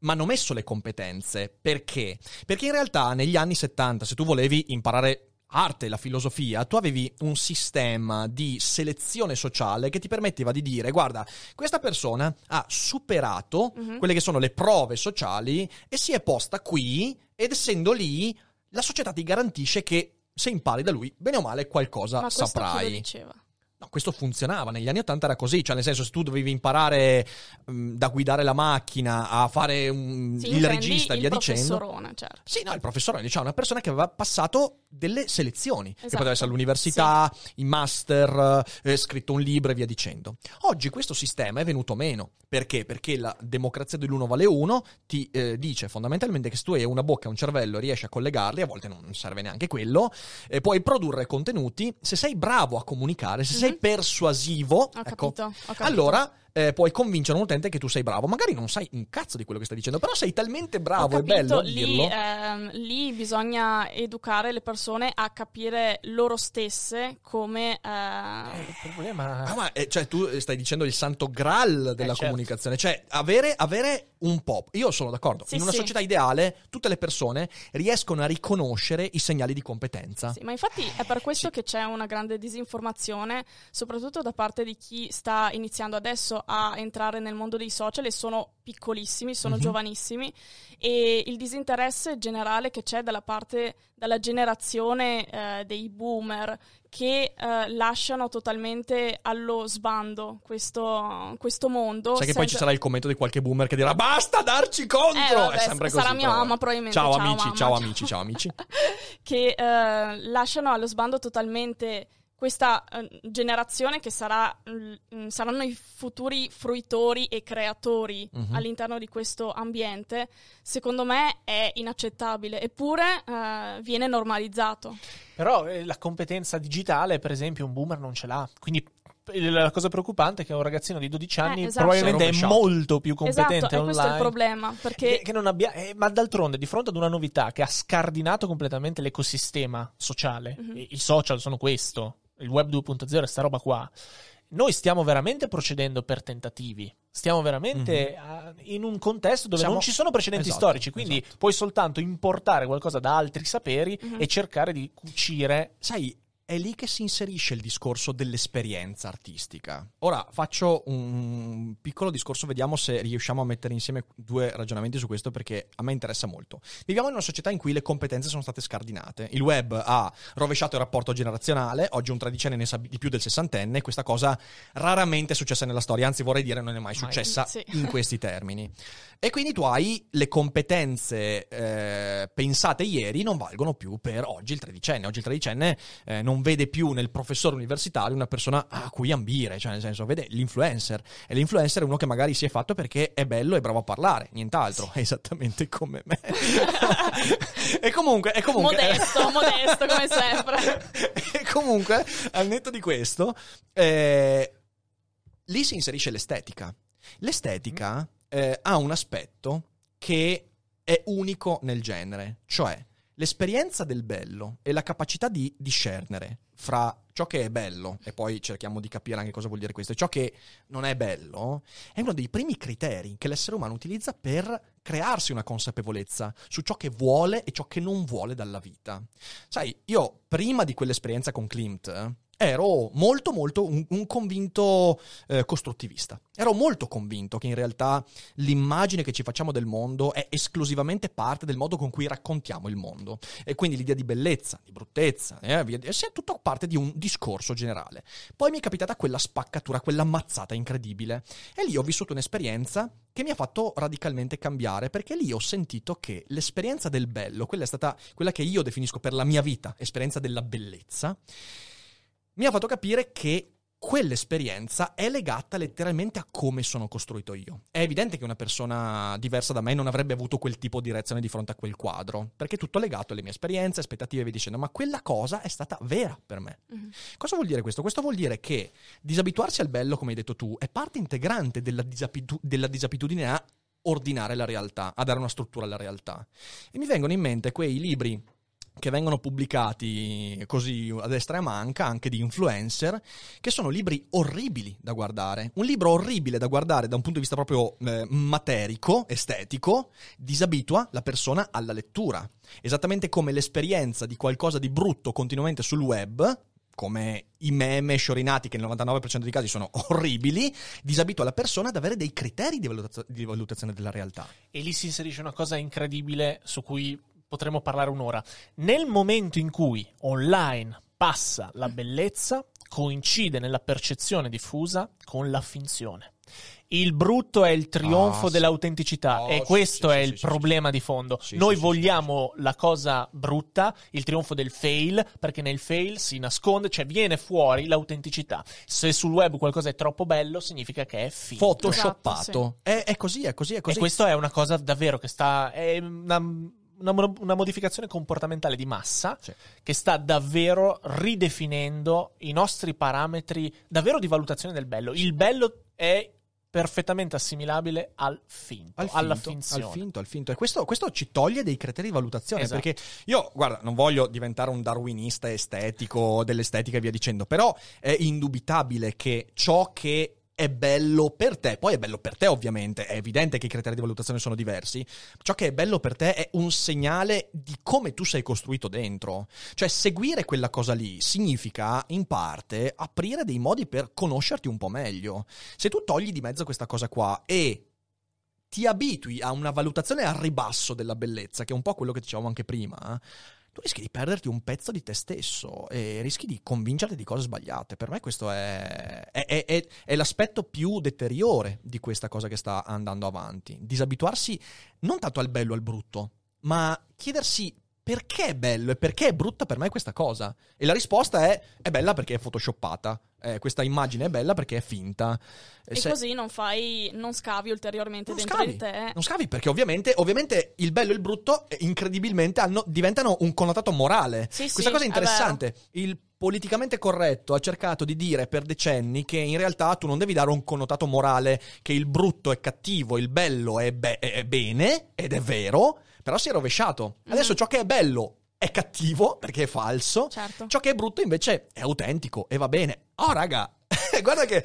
manomesso le competenze. Perché? Perché in realtà negli anni 70, se tu volevi imparare arte, la filosofia, tu avevi un sistema di selezione sociale che ti permetteva di dire: guarda, questa persona ha superato quelle che sono le prove sociali e si è posta qui, ed essendo lì la società ti garantisce che se impari da lui, bene o male qualcosa saprai. Ma questo chi lo diceva? No, questo funzionava, negli anni 80 era così, cioè nel senso, se tu dovevi imparare da guidare la macchina, a fare il regista e via dicendo. Certo. Sì, no, il professorone, diciamo, una persona che aveva passato delle selezioni, esatto, che poteva essere all'università, sì, i master, scritto un libro e via dicendo. Oggi questo sistema è venuto meno. Perché? Perché la democrazia dell'uno vale uno ti dice fondamentalmente che se tu hai una bocca e un cervello riesci a collegarli, a volte non serve neanche quello, e puoi produrre contenuti, se sei bravo a comunicare, se sei persuasivo, ho capito. Allora puoi convincere un utente che tu sei bravo, magari non sai un cazzo di quello che stai dicendo, però sei talmente bravo e bello a dirlo. Lì bisogna educare le persone a capire loro stesse come il problema. Cioè tu stai dicendo il santo graal della comunicazione, cioè avere un pop. Io sono d'accordo, sì, in una società ideale tutte le persone riescono a riconoscere i segnali di competenza, sì, ma infatti è per questo che c'è una grande disinformazione, soprattutto da parte di chi sta iniziando adesso a entrare nel mondo dei social, e sono piccolissimi, sono giovanissimi, e il disinteresse generale che c'è dalla generazione dei boomer, che lasciano totalmente allo sbando questo mondo. Sai che poi ci sarà il commento di qualche boomer che dirà: basta darci contro! Vabbè, è sempre sarà così, mia mamma probabilmente. Ciao amici. Che lasciano allo sbando totalmente questa generazione che saranno i futuri fruitori e creatori all'interno di questo ambiente. Secondo me è inaccettabile, eppure viene normalizzato. Però la competenza digitale, per esempio, un boomer non ce l'ha, quindi la cosa preoccupante è che un ragazzino di 12 anni probabilmente è molto più competente online. Questo è il problema, perché che non abbia, ma d'altronde di fronte ad una novità che ha scardinato completamente l'ecosistema sociale, i social sono questo, il web 2.0 è sta roba qua. Noi stiamo veramente procedendo per tentativi, stiamo veramente in un contesto dove non ci sono precedenti storici, quindi puoi soltanto importare qualcosa da altri saperi e cercare di cucire. Sai, è lì che si inserisce il discorso dell'esperienza artistica. Ora faccio un piccolo discorso, vediamo se riusciamo a mettere insieme due ragionamenti su questo, perché a me interessa molto. Viviamo in una società in cui le competenze sono state scardinate. Il web ha rovesciato il rapporto generazionale, oggi un tredicenne ne sa di più del sessantenne, questa cosa raramente è successa nella storia, anzi vorrei dire non è mai successa in questi termini. E quindi tu hai le competenze pensate ieri non valgono più per oggi il tredicenne. Oggi il tredicenne non vede più nel professore universitario una persona a cui ambire, cioè nel senso vede l'influencer, e l'influencer è uno che magari si è fatto perché è bello e bravo a parlare, nient'altro, è esattamente come me. e comunque modesto come sempre. E comunque, al netto di questo, lì si inserisce l'estetica. L'estetica ha un aspetto che è unico nel genere, cioè l'esperienza del bello e la capacità di discernere fra ciò che è bello, e poi cerchiamo di capire anche cosa vuol dire questo, ciò che non è bello è uno dei primi criteri che l'essere umano utilizza per crearsi una consapevolezza su ciò che vuole e ciò che non vuole dalla vita. Sai, io prima di quell'esperienza con Klimt ero molto un convinto costruttivista. Ero molto convinto che in realtà l'immagine che ci facciamo del mondo è esclusivamente parte del modo con cui raccontiamo il mondo. E quindi l'idea di bellezza, di bruttezza, è tutta parte di un discorso generale. Poi mi è capitata quella spaccatura, quella mazzata incredibile. E lì ho vissuto un'esperienza che mi ha fatto radicalmente cambiare, perché lì ho sentito che l'esperienza del bello, quella è stata quella che io definisco per la mia vita, esperienza della bellezza, mi ha fatto capire che quell'esperienza è legata letteralmente a come sono costruito io. È evidente che una persona diversa da me non avrebbe avuto quel tipo di reazione di fronte a quel quadro, perché è tutto legato alle mie esperienze, aspettative e via dicendo, ma quella cosa è stata vera per me. Mm-hmm. Cosa vuol dire questo? Questo vuol dire che disabituarsi al bello, come hai detto tu, è parte integrante della disabitudine a ordinare la realtà, a dare una struttura alla realtà. E mi vengono in mente quei libri che vengono pubblicati così a destra e a manca, anche di influencer, che sono libri orribili da guardare. Un libro orribile da guardare da un punto di vista proprio materico, estetico, disabitua la persona alla lettura. Esattamente come l'esperienza di qualcosa di brutto continuamente sul web, come i meme sciorinati che nel 99% dei casi sono orribili, disabitua la persona ad avere dei criteri di valutazione della realtà. E lì si inserisce una cosa incredibile su cui potremmo parlare un'ora. Nel momento in cui online passa la bellezza, coincide nella percezione diffusa con la finzione. Il brutto è il trionfo dell'autenticità, e questo è il problema di fondo. Noi vogliamo la cosa brutta, il trionfo del fail, perché nel fail si nasconde, cioè viene fuori l'autenticità. Se sul web qualcosa è troppo bello, significa che è finto. Photoshoppato. Esatto, sì. È così. E questo è una cosa davvero che sta... È una modificazione comportamentale di massa, sì, che sta davvero ridefinendo i nostri parametri davvero di valutazione del bello. Il bello è perfettamente assimilabile al finto, alla finzione. Al finto. E questo ci toglie dei criteri di valutazione. Esatto. Perché io, guarda, non voglio diventare un darwinista estetico, dell'estetica e via dicendo, però è indubitabile che ciò che è bello per te, poi è bello per te ovviamente, è evidente che i criteri di valutazione sono diversi, ciò che è bello per te è un segnale di come tu sei costruito dentro, cioè seguire quella cosa lì significa in parte aprire dei modi per conoscerti un po' meglio. Se tu togli di mezzo questa cosa qua e ti abitui a una valutazione al ribasso della bellezza, che è un po' quello che dicevamo anche prima, tu rischi di perderti un pezzo di te stesso e rischi di convincerti di cose sbagliate. Per me questo è l'aspetto più deteriore di questa cosa che sta andando avanti. Disabituarsi non tanto al bello e al brutto, ma chiedersi perché è bello e perché è brutta per me questa cosa. E la risposta è bella perché è photoshoppata. Questa immagine è bella perché è finta. Così non scavi ulteriormente dentro di te. Non scavi perché ovviamente il bello e il brutto incredibilmente diventano un connotato morale. Questa cosa è interessante. Il politicamente corretto ha cercato di dire per decenni che in realtà tu non devi dare un connotato morale, che il brutto è cattivo, il bello è bene, ed è vero, però si è rovesciato. Adesso ciò che è bello è cattivo perché è falso, certo. Ciò che è brutto invece è autentico e va bene. Oh raga, guarda che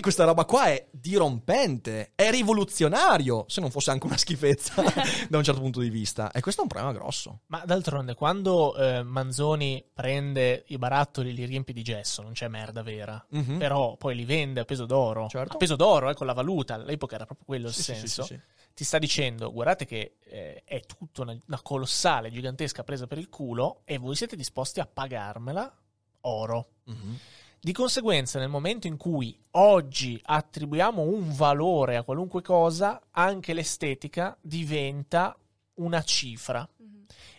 questa roba qua è dirompente, è rivoluzionario, se non fosse anche una schifezza da un certo punto di vista. E questo è un problema grosso. Ma d'altronde quando Manzoni prende i barattoli, li riempie di gesso, non c'è merda vera, però poi li vende a peso d'oro, certo. A peso d'oro, con la valuta, all'epoca era proprio quello il senso. Sì. Ti sta dicendo, guardate che è tutta una colossale, gigantesca presa per il culo e voi siete disposti a pagarmela oro. Di conseguenza, nel momento in cui oggi attribuiamo un valore a qualunque cosa, anche l'estetica diventa una cifra.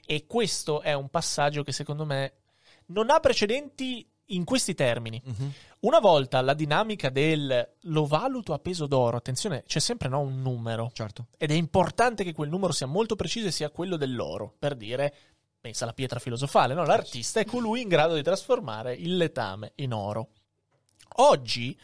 E questo è un passaggio che secondo me non ha precedenti in questi termini. Una volta la dinamica del lo valuto a peso d'oro, attenzione, c'è sempre un numero, certo, ed è importante che quel numero sia molto preciso e sia quello dell'oro, per dire, pensa alla pietra filosofale, no? L'artista è colui in grado di trasformare il letame in oro. Oggi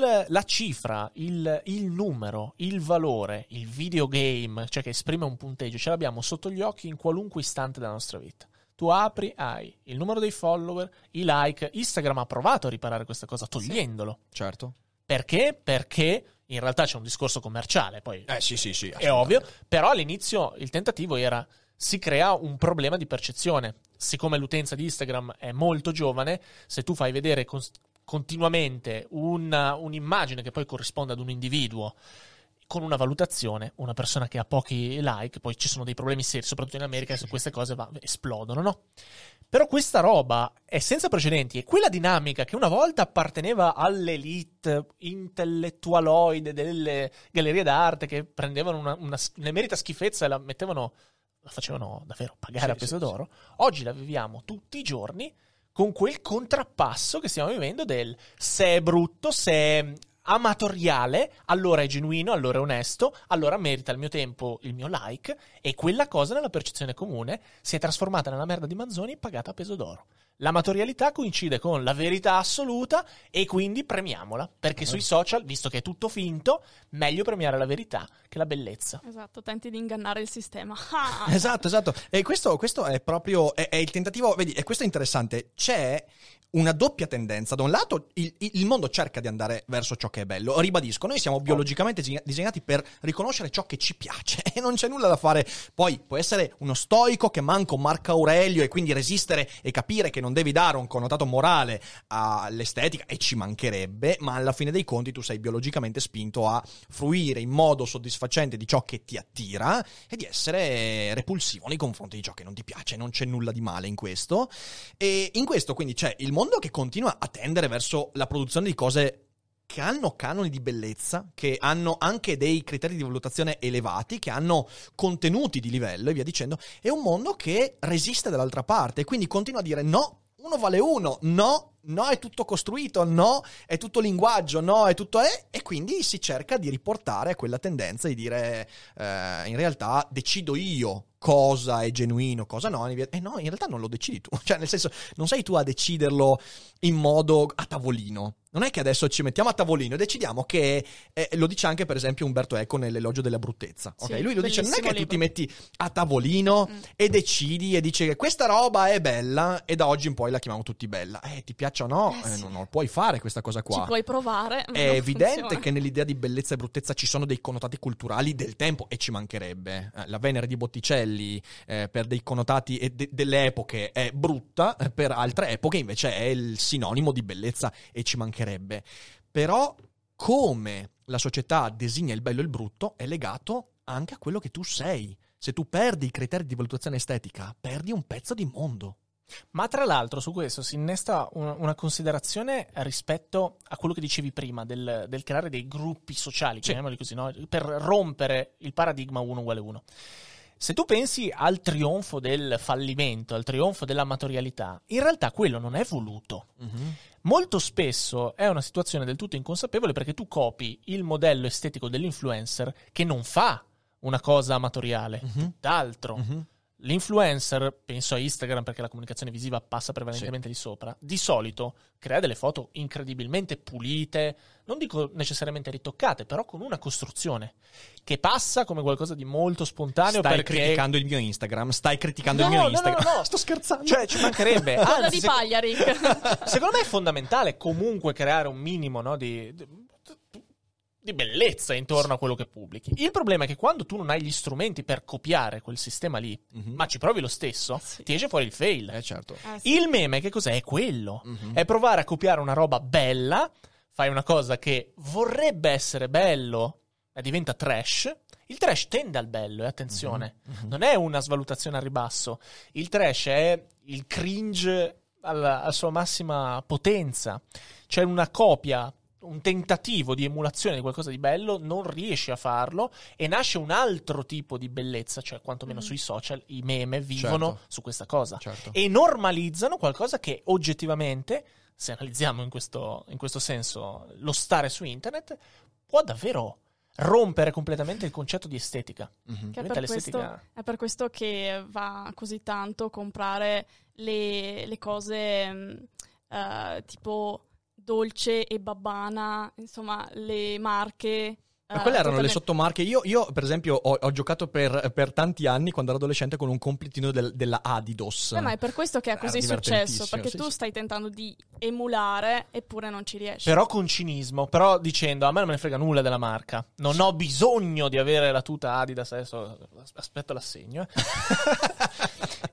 la cifra, il numero, il valore, il videogame, cioè che esprime un punteggio, ce l'abbiamo sotto gli occhi in qualunque istante della nostra vita. tu apri, hai il numero dei follower, i like. Instagram ha provato a riparare questa cosa togliendolo. Sì, certo. Perché? Perché in realtà c'è un discorso commerciale, poi sì, è ovvio, però all'inizio il tentativo era: si crea un problema di percezione. Siccome l'utenza di Instagram è molto giovane, se tu fai vedere continuamente un'immagine che poi corrisponde ad un individuo con una valutazione, una persona che ha pochi like, poi ci sono dei problemi seri, soprattutto in America, su queste cose esplodono, no? Però questa roba è senza precedenti, e quella dinamica che una volta apparteneva all'elite intellettualoide delle gallerie d'arte, che prendevano un'emerita schifezza e la facevano davvero pagare a peso d'oro, oggi la viviamo tutti i giorni con quel contrappasso che stiamo vivendo del se è brutto, se è amatoriale, allora è genuino, allora è onesto, allora merita il mio tempo, il mio like. E quella cosa nella percezione comune si è trasformata nella merda di Manzoni pagata a peso d'oro. L'amatorialità coincide con la verità assoluta e quindi premiamola, perché sui social, visto che è tutto finto, meglio premiare la verità che la bellezza. Esatto, tenti di ingannare il sistema. Esatto. E questo è proprio è il tentativo, vedi, e questo è interessante. C'è una doppia tendenza. Da un lato il mondo cerca di andare verso ciò che è bello. Ribadisco, noi siamo biologicamente disegnati per riconoscere ciò che ci piace e non c'è nulla da fare. Poi può essere uno stoico che manco Marco Aurelio e quindi resistere e capire che non devi dare un connotato morale all'estetica, e ci mancherebbe, ma alla fine dei conti tu sei biologicamente spinto a fruire in modo soddisfacente di ciò che ti attira e di essere repulsivo nei confronti di ciò che non ti piace. Non c'è nulla di male in questo. E in questo quindi c'è il mondo che continua a tendere verso la produzione di cose che hanno canoni di bellezza, che hanno anche dei criteri di valutazione elevati, che hanno contenuti di livello e via dicendo. È un mondo che resiste dall'altra parte e quindi continua a dire: no, uno vale uno, no, è tutto costruito, no, è tutto linguaggio, no, è tutto è. E quindi si cerca di riportare a quella tendenza di dire in realtà decido io cosa è genuino, cosa no, e no, in realtà non lo decidi tu, cioè nel senso non sei tu a deciderlo in modo a tavolino. Non è che adesso ci mettiamo a tavolino e decidiamo che lo dice anche per esempio Umberto Eco nell'elogio della bruttezza, sì, okay? Lui lo dice, non è che tu ti metti a tavolino e decidi e dice che questa roba è bella e da oggi in poi la chiamiamo tutti bella, ti piaccia o no, sì. Non puoi fare questa cosa qua, ci puoi provare, ma è evidente che nell'idea di bellezza e bruttezza ci sono dei connotati culturali del tempo e ci mancherebbe. La Venere di Botticelli per dei connotati e delle epoche è brutta, per altre epoche invece è il sinonimo di bellezza e ci mancherebbe. Però come la società designa il bello e il brutto è legato anche a quello che tu sei. Se tu perdi i criteri di valutazione estetica, perdi un pezzo di mondo. Ma tra l'altro su questo si innesta una considerazione rispetto a quello che dicevi prima del creare dei gruppi sociali, chiamiamoli così, no? Per rompere il paradigma 1 uguale 1. Se tu pensi al trionfo del fallimento, al trionfo dell'amatorialità, in realtà quello non è voluto. Mm-hmm. Molto spesso è una situazione del tutto inconsapevole, perché tu copi il modello estetico dell'influencer che non fa una cosa amatoriale, tutt'altro. Mm-hmm. L'influencer, penso a Instagram perché la comunicazione visiva passa prevalentemente lì sopra, di solito crea delle foto incredibilmente pulite, non dico necessariamente ritoccate, però con una costruzione che passa come qualcosa di molto spontaneo. Criticando il mio Instagram, stai criticando il mio Instagram. No, sto scherzando. Cioè, ci mancherebbe. Anzi, di paglia, Rick. Secondo me è fondamentale comunque creare un minimo, no, di bellezza intorno a quello che pubblichi. Il problema è che quando tu non hai gli strumenti per copiare quel sistema lì, ma ci provi lo stesso, ti esce fuori il fail. Certo. Il meme che cos'è? È quello. È provare a copiare una roba bella, fai una cosa che vorrebbe essere bello e diventa trash. Il trash tende al bello, e attenzione, non è una svalutazione al ribasso. Il trash è il cringe alla sua massima potenza. C'è una copia, un tentativo di emulazione di qualcosa di bello, non riesci a farlo e nasce un altro tipo di bellezza, cioè quantomeno sui social i meme vivono su questa cosa e normalizzano qualcosa che oggettivamente, se analizziamo in questo senso lo stare su internet, può davvero rompere completamente il concetto di estetica. Che è per questo che va così tanto comprare le cose tipo Dolce e Babbana, insomma le marche Ma quelle erano le sottomarche. Io per esempio, ho giocato per tanti anni, quando ero adolescente, con un completino della Adidas. Ma è per questo che è così successo, perché tu stai tentando di emulare, eppure non ci riesci. Però con cinismo, però dicendo: a me non me ne frega nulla della marca, non ho bisogno di avere la tuta Adidas. Adesso aspetta l'assegno.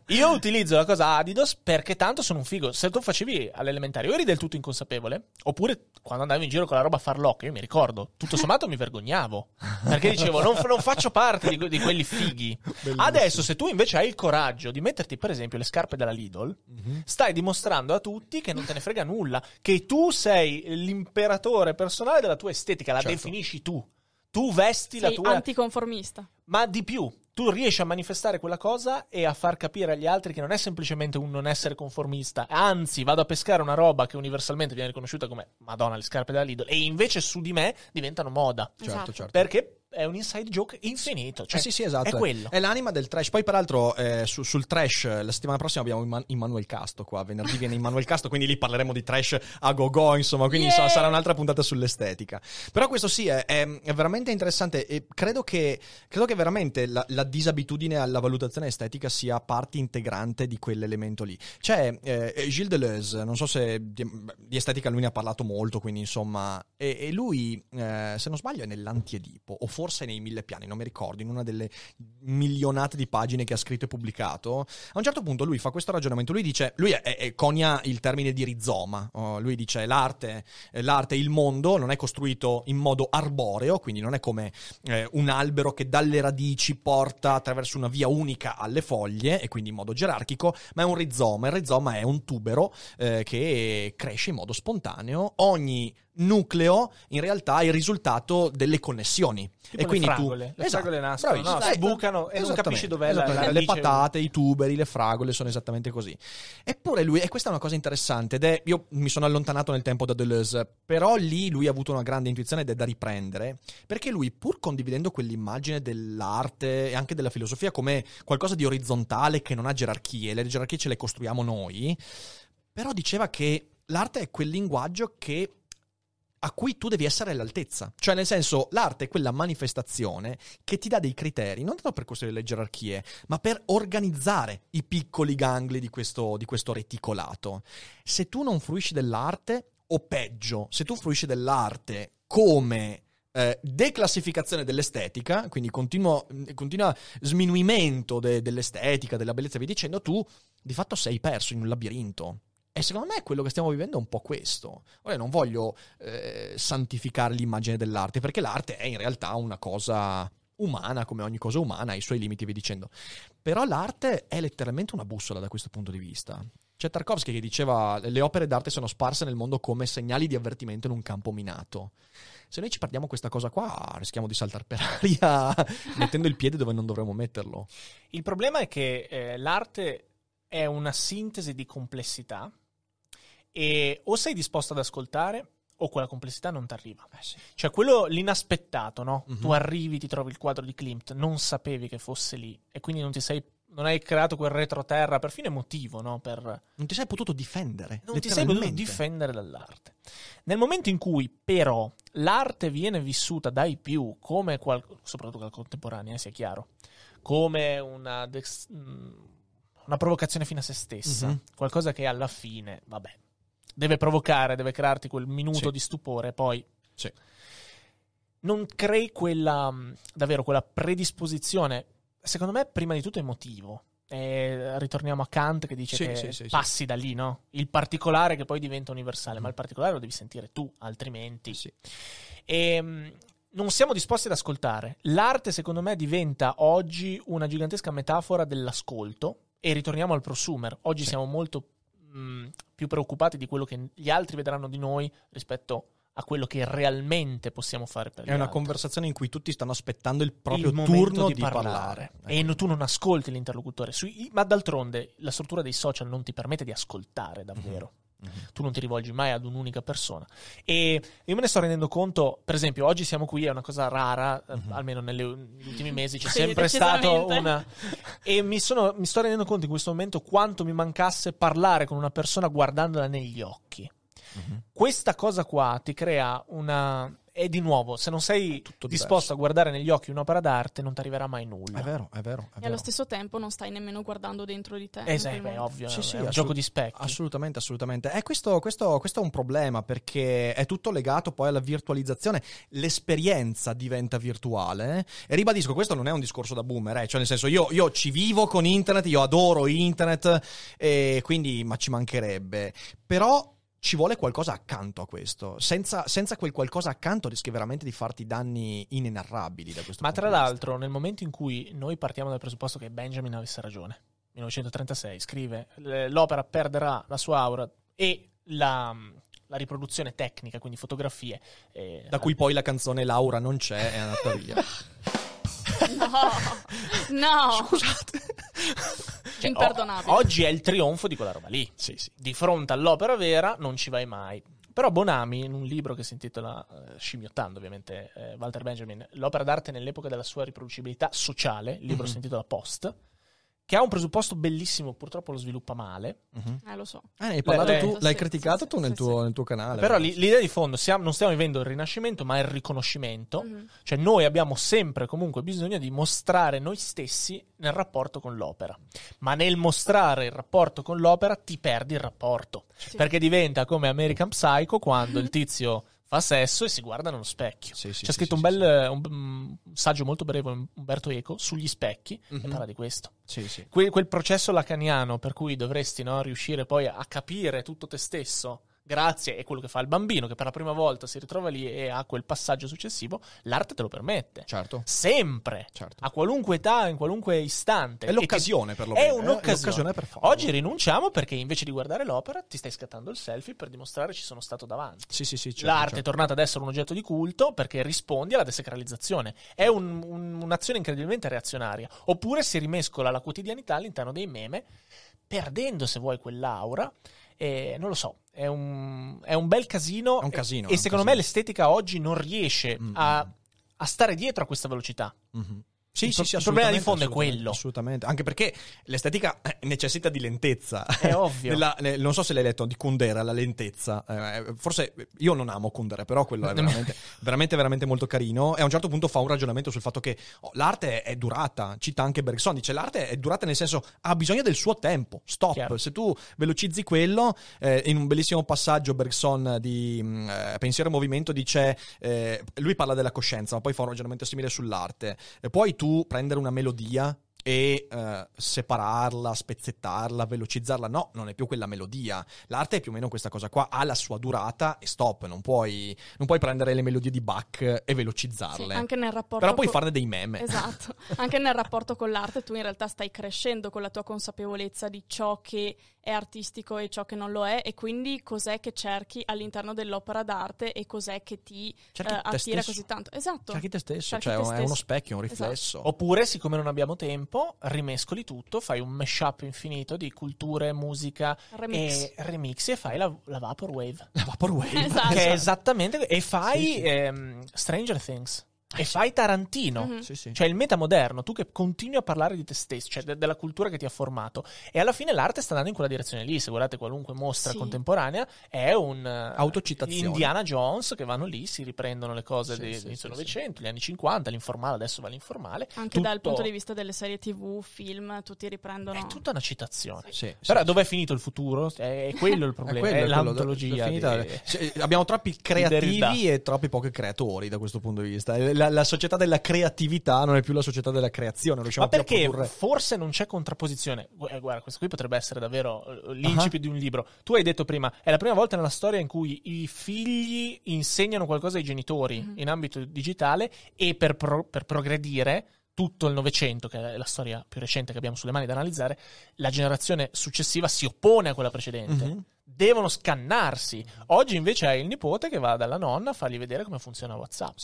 Io utilizzo la cosa Adidas perché tanto sono un figo. Se tu facevi all'elementare, io eri del tutto inconsapevole, oppure quando andavo in giro con la roba farlocca, io mi ricordo, tutto sommato mi vergognavo, perché dicevo non faccio parte di quelli fighi. Bellissimo. Adesso se tu invece hai il coraggio di metterti per esempio le scarpe della Lidl, stai dimostrando a tutti che non te ne frega nulla, che tu sei l'imperatore personale della tua estetica, la definisci tu vesti sei la tua anticonformista. Ma di più, tu riesci a manifestare quella cosa e a far capire agli altri che non è semplicemente un non essere conformista, anzi vado a pescare una roba che universalmente viene riconosciuta come Madonna, le scarpe della Lidl, e invece su di me diventano moda. Certo. Perché è un inside joke infinito, cioè, sì, esatto, è quello, è l'anima del trash. Poi peraltro sul trash la settimana prossima abbiamo Immanuel Casto qua, venerdì viene Immanuel Casto, quindi lì parleremo di trash a go-go, insomma, quindi insomma, sarà un'altra puntata sull'estetica. Però questo sì è veramente interessante, e credo che veramente la disabitudine alla valutazione estetica sia parte integrante di quell'elemento lì. C'è Gilles Deleuze, non so se di estetica lui ne ha parlato molto, quindi insomma, e lui se non sbaglio è nell'Antiedipo o forse nei Mille piani, non mi ricordo, in una delle milionate di pagine che ha scritto e pubblicato, a un certo punto lui fa questo ragionamento. Lui dice, lui conia il termine di rizoma, lui dice l'arte, il mondo non è costruito in modo arboreo, quindi non è come un albero che dalle radici porta attraverso una via unica alle foglie e quindi in modo gerarchico, ma è un rizoma. Il rizoma è un tubero che cresce in modo spontaneo, ogni nucleo in realtà è il risultato delle connessioni, tipo, e quindi le fragole nascono, no, si bucano e non capisci dov'è la le patate, i tuberi, le fragole sono esattamente così. Eppure lui, e questa è una cosa interessante, ed è, io mi sono allontanato nel tempo da Deleuze, però lì lui ha avuto una grande intuizione ed è da riprendere, perché lui, pur condividendo quell'immagine dell'arte e anche della filosofia come qualcosa di orizzontale che non ha gerarchie, le gerarchie ce le costruiamo noi, però diceva che l'arte è quel linguaggio che a cui tu devi essere all'altezza. Cioè, nel senso, l'arte è quella manifestazione che ti dà dei criteri, non tanto per costruire le gerarchie, ma per organizzare i piccoli gangli di questo reticolato. Se tu non fruisci dell'arte, o peggio, se tu fruisci dell'arte come declassificazione dell'estetica, quindi continua sminuimento dell'estetica, della bellezza, vi dicendo, tu di fatto sei perso in un labirinto. E secondo me quello che stiamo vivendo è un po' questo. Ora, non voglio santificare l'immagine dell'arte, perché l'arte è in realtà una cosa umana, come ogni cosa umana, ha i suoi limiti, vi dicendo. Però l'arte è letteralmente una bussola da questo punto di vista. C'è Tarkovsky che diceva: le opere d'arte sono sparse nel mondo come segnali di avvertimento in un campo minato. Se noi ci perdiamo questa cosa qua, rischiamo di saltare per aria mettendo il piede dove non dovremmo metterlo. Il problema è che l'arte è una sintesi di complessità, e o sei disposto ad ascoltare o quella complessità non ti arriva. Cioè quello l'inaspettato, no? Mm-hmm. Tu arrivi, ti trovi il quadro di Klimt, non sapevi che fosse lì, e quindi non hai creato quel retroterra, perfino emotivo, no? Non ti sei potuto difendere. Non ti sei potuto difendere dall'arte. Nel momento in cui però l'arte viene vissuta dai più come soprattutto la contemporanea, sia chiaro, come una provocazione fino a se stessa, qualcosa che alla fine, vabbè, deve provocare, deve crearti quel minuto di stupore, poi non crei quella predisposizione, secondo me, prima di tutto emotivo. Ritorniamo a Kant che dice passi da lì, no? Il particolare che poi diventa universale, ma il particolare lo devi sentire tu, altrimenti. Sì. E non siamo disposti ad ascoltare. L'arte, secondo me, diventa oggi una gigantesca metafora dell'ascolto. E ritorniamo al prosumer. Oggi siamo molto più preoccupati di quello che gli altri vedranno di noi rispetto a quello che realmente possiamo fare per gli altri. È una conversazione in cui tutti stanno aspettando il proprio turno di parlare. E tu non ascolti l'interlocutore. Ma d'altronde la struttura dei social non ti permette di ascoltare davvero. Tu non ti rivolgi mai ad un'unica persona. E io me ne sto rendendo conto, per esempio, oggi siamo qui, è una cosa rara, almeno negli ultimi mesi c'è sempre stato una. E mi sto rendendo conto in questo momento quanto mi mancasse parlare con una persona guardandola negli occhi. Questa cosa qua ti crea una... E di nuovo, se non sei disposto a guardare negli occhi un'opera d'arte, non ti arriverà mai nulla. È vero, è vero. È vero. E allo stesso tempo non stai nemmeno guardando dentro di te. Esatto, è ovvio. Sì, sì, è un gioco di specchi. Assolutamente, assolutamente. Questo è un problema, perché è tutto legato poi alla virtualizzazione. L'esperienza diventa virtuale. E ribadisco, questo non è un discorso da boomer. Cioè, nel senso, io ci vivo con internet, io adoro internet, e quindi ma ci mancherebbe. Però... ci vuole qualcosa accanto a questo. Senza quel qualcosa accanto rischi veramente di farti danni inenarrabili da questo punto di vista. Ma tra l'altro, nel momento in cui noi partiamo dal presupposto che Benjamin avesse ragione, 1936 scrive: l'opera perderà la sua aura e la riproduzione tecnica, quindi fotografie. Da cui poi la canzone Laura non c'è è andata via. No, scusate. Cioè, imperdonabile. Oggi è il trionfo di quella roba lì. Sì, sì. Di fronte all'opera vera non ci vai mai. Però Bonami, in un libro che si intitola, scimmiottando ovviamente, Walter Benjamin, l'opera d'arte nell'epoca della sua riproducibilità sociale, il libro si intitola Post, che ha un presupposto bellissimo, purtroppo lo sviluppa male. Lo so. Hai parlato tu, l'hai criticato tu nel tuo canale. Però l'idea di fondo, non stiamo vivendo il Rinascimento, ma il riconoscimento. Cioè noi abbiamo sempre comunque bisogno di mostrare noi stessi nel rapporto con l'opera. Ma nel mostrare il rapporto con l'opera ti perdi il rapporto. Sì. Perché diventa come American Psycho, quando il tizio... fa sesso e si guarda nello specchio. C'è scritto un saggio molto breve di Umberto Eco sugli specchi, e parla di questo. Quel processo lacaniano per cui dovresti riuscire poi a capire tutto te stesso, grazie, è quello che fa il bambino che per la prima volta si ritrova lì e ha quel passaggio successivo. L'arte te lo permette. Certo. Sempre. Certo. A qualunque età, in qualunque istante. È l'occasione per l'opera. È un'occasione per farlo. Oggi rinunciamo perché invece di guardare l'opera ti stai scattando il selfie per dimostrare ci sono stato davanti. Sì. Certo, l'arte è tornata ad essere un oggetto di culto perché rispondi alla desacralizzazione. È un'azione incredibilmente reazionaria. Oppure si rimescola la quotidianità all'interno dei meme, perdendo, se vuoi, quell'aura. Non lo so, è un bel casino, e secondo me l'estetica oggi non riesce a stare dietro a questa velocità. Sì, il problema di fondo è quello. Assolutamente, anche perché l'estetica necessita di lentezza. È ovvio. Non so se l'hai letto, di Kundera, la lentezza. Forse io non amo Kundera, però quello è veramente, veramente, veramente molto carino. E a un certo punto fa un ragionamento sul fatto che l'arte è durata. Cita anche Bergson, dice l'arte è durata nel senso ha bisogno del suo tempo. Stop. Chiaro. Se tu velocizzi quello, in un bellissimo passaggio Bergson di Pensiero e Movimento dice, lui parla della coscienza, ma poi fa un ragionamento simile sull'arte. E poi tu prendere una melodia e separarla, spezzettarla, velocizzarla, no, non è più quella melodia. L'arte è più o meno questa cosa qua, ha la sua durata e stop. Non puoi prendere le melodie di Bach e velocizzarle. Sì, anche nel rapporto però puoi farne dei meme. Esatto. Anche nel rapporto con l'arte tu in realtà stai crescendo con la tua consapevolezza di ciò che è artistico e ciò che non lo è, e quindi cos'è che cerchi all'interno dell'opera d'arte e cos'è che ti attira così tanto. Esatto. Cerchi te stesso, è uno specchio, un riflesso. Esatto. Oppure, siccome non abbiamo tempo, rimescoli tutto, fai un mashup infinito di culture, musica, remix e fai la Vaporwave. La Vaporwave. Esatto. Che è esattamente, e fai Stranger Things. E fai Tarantino, cioè il metamoderno, tu che continui a parlare di te stesso, cioè della cultura che ti ha formato, e alla fine l'arte sta andando in quella direzione lì. Se guardate qualunque mostra contemporanea è un autocitazione, Indiana Jones, che vanno lì, si riprendono le cose dell'inizio Novecento, gli anni 50, l'informale adesso va l'informale, anche tutto, dal punto di vista delle serie TV, film, tutti riprendono, è tutta una citazione. Però dov'è finito il futuro? È quello il problema. È l'antologia abbiamo troppi creativi e troppi pochi creatori da questo punto di vista. La società della creatività non è più la società della creazione. Ma perché forse non c'è contrapposizione? Guarda, questo qui potrebbe essere davvero l'incipit di un libro. Tu hai detto prima, è la prima volta nella storia in cui i figli insegnano qualcosa ai genitori in ambito digitale, e per progredire tutto il Novecento, che è la storia più recente che abbiamo sulle mani da analizzare, la generazione successiva si oppone a quella precedente. Devono scannarsi. Oggi invece hai il nipote che va dalla nonna a fargli vedere come funziona WhatsApp.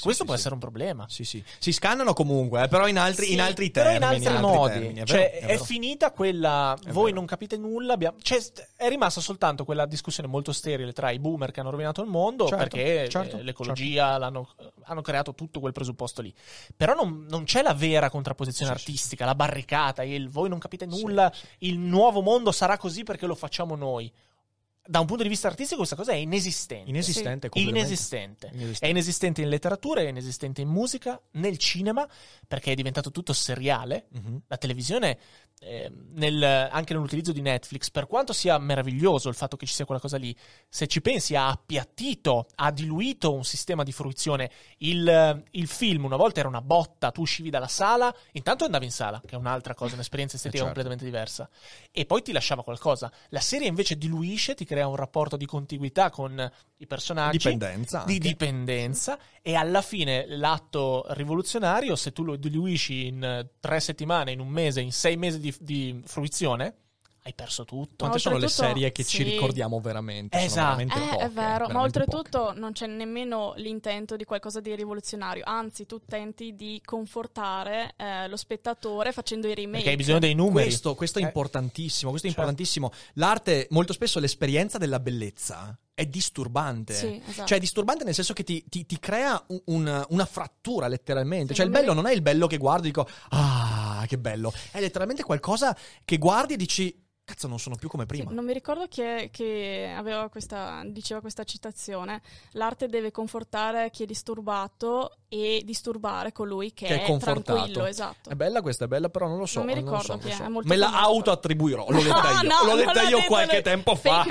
Questo può essere un problema. Si scannano comunque, però in altri termini. Però in altri modi. Termini, è finita quella. Voi non capite nulla. È rimasta soltanto quella discussione molto sterile tra i boomer che hanno rovinato il mondo, perché l'ecologia hanno creato tutto quel presupposto lì. Però non c'è la vera contrapposizione artistica, la barricata, il voi non capite nulla, il nuovo mondo sarà così perché lo facciamo noi. da un punto di vista artistico questa cosa è inesistente. Inesistente, sì. Inesistente. È inesistente in letteratura, è inesistente in musica, nel cinema, perché è diventato tutto seriale. Mm-hmm. La televisione, anche nell'utilizzo di Netflix, per quanto sia meraviglioso il fatto che ci sia quella cosa lì, se ci pensi ha appiattito, ha diluito un sistema di fruizione. Il film una volta era una botta, tu uscivi dalla sala, intanto andavi in sala, che è un'altra cosa, un'esperienza estetica completamente diversa, e poi ti lasciava qualcosa. La serie invece diluisce, ti crea un rapporto di contiguità con i personaggi, dipendenza, e alla fine l'atto rivoluzionario, se tu lo diluisci in 3 settimane, in un mese, in 6 mesi di fruizione, hai perso tutto. Quante sono le serie che ci ricordiamo veramente? Esatto, sono veramente poche, è vero, ma oltretutto non c'è nemmeno l'intento di qualcosa di rivoluzionario, anzi tu tenti di confortare lo spettatore facendo i remake. Perché hai bisogno dei numeri. Questo è importantissimo, importantissimo. L'arte, molto spesso, è l'esperienza della bellezza. È disturbante, sì, esatto. Cioè è disturbante nel senso che ti crea una frattura letteralmente, sì, cioè il bello non è il bello che guardi e dico ah che bello, è letteralmente qualcosa che guardi e dici cazzo non sono più come prima. Sì, non mi ricordo che aveva diceva questa citazione, l'arte deve confortare chi è disturbato e disturbare colui che è confortato. Tranquillo, esatto. È bella però non lo so. Non mi ricordo chi è. Me la autoattribuirò, l'ho letta io. L'ho letta io qualche tempo fa.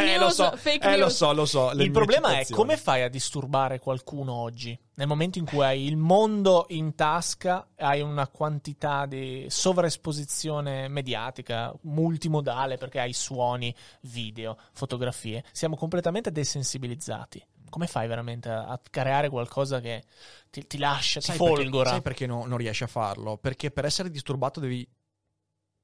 Lo so. Il problema è come fai a disturbare qualcuno oggi, nel momento in cui hai il mondo in tasca, hai una quantità di sovraesposizione mediatica, multimodale, perché hai suoni, video, fotografie. Siamo completamente desensibilizzati. Come fai veramente a creare qualcosa che ti lascia, ti folgora? Sai perché non riesci a farlo? Perché per essere disturbato devi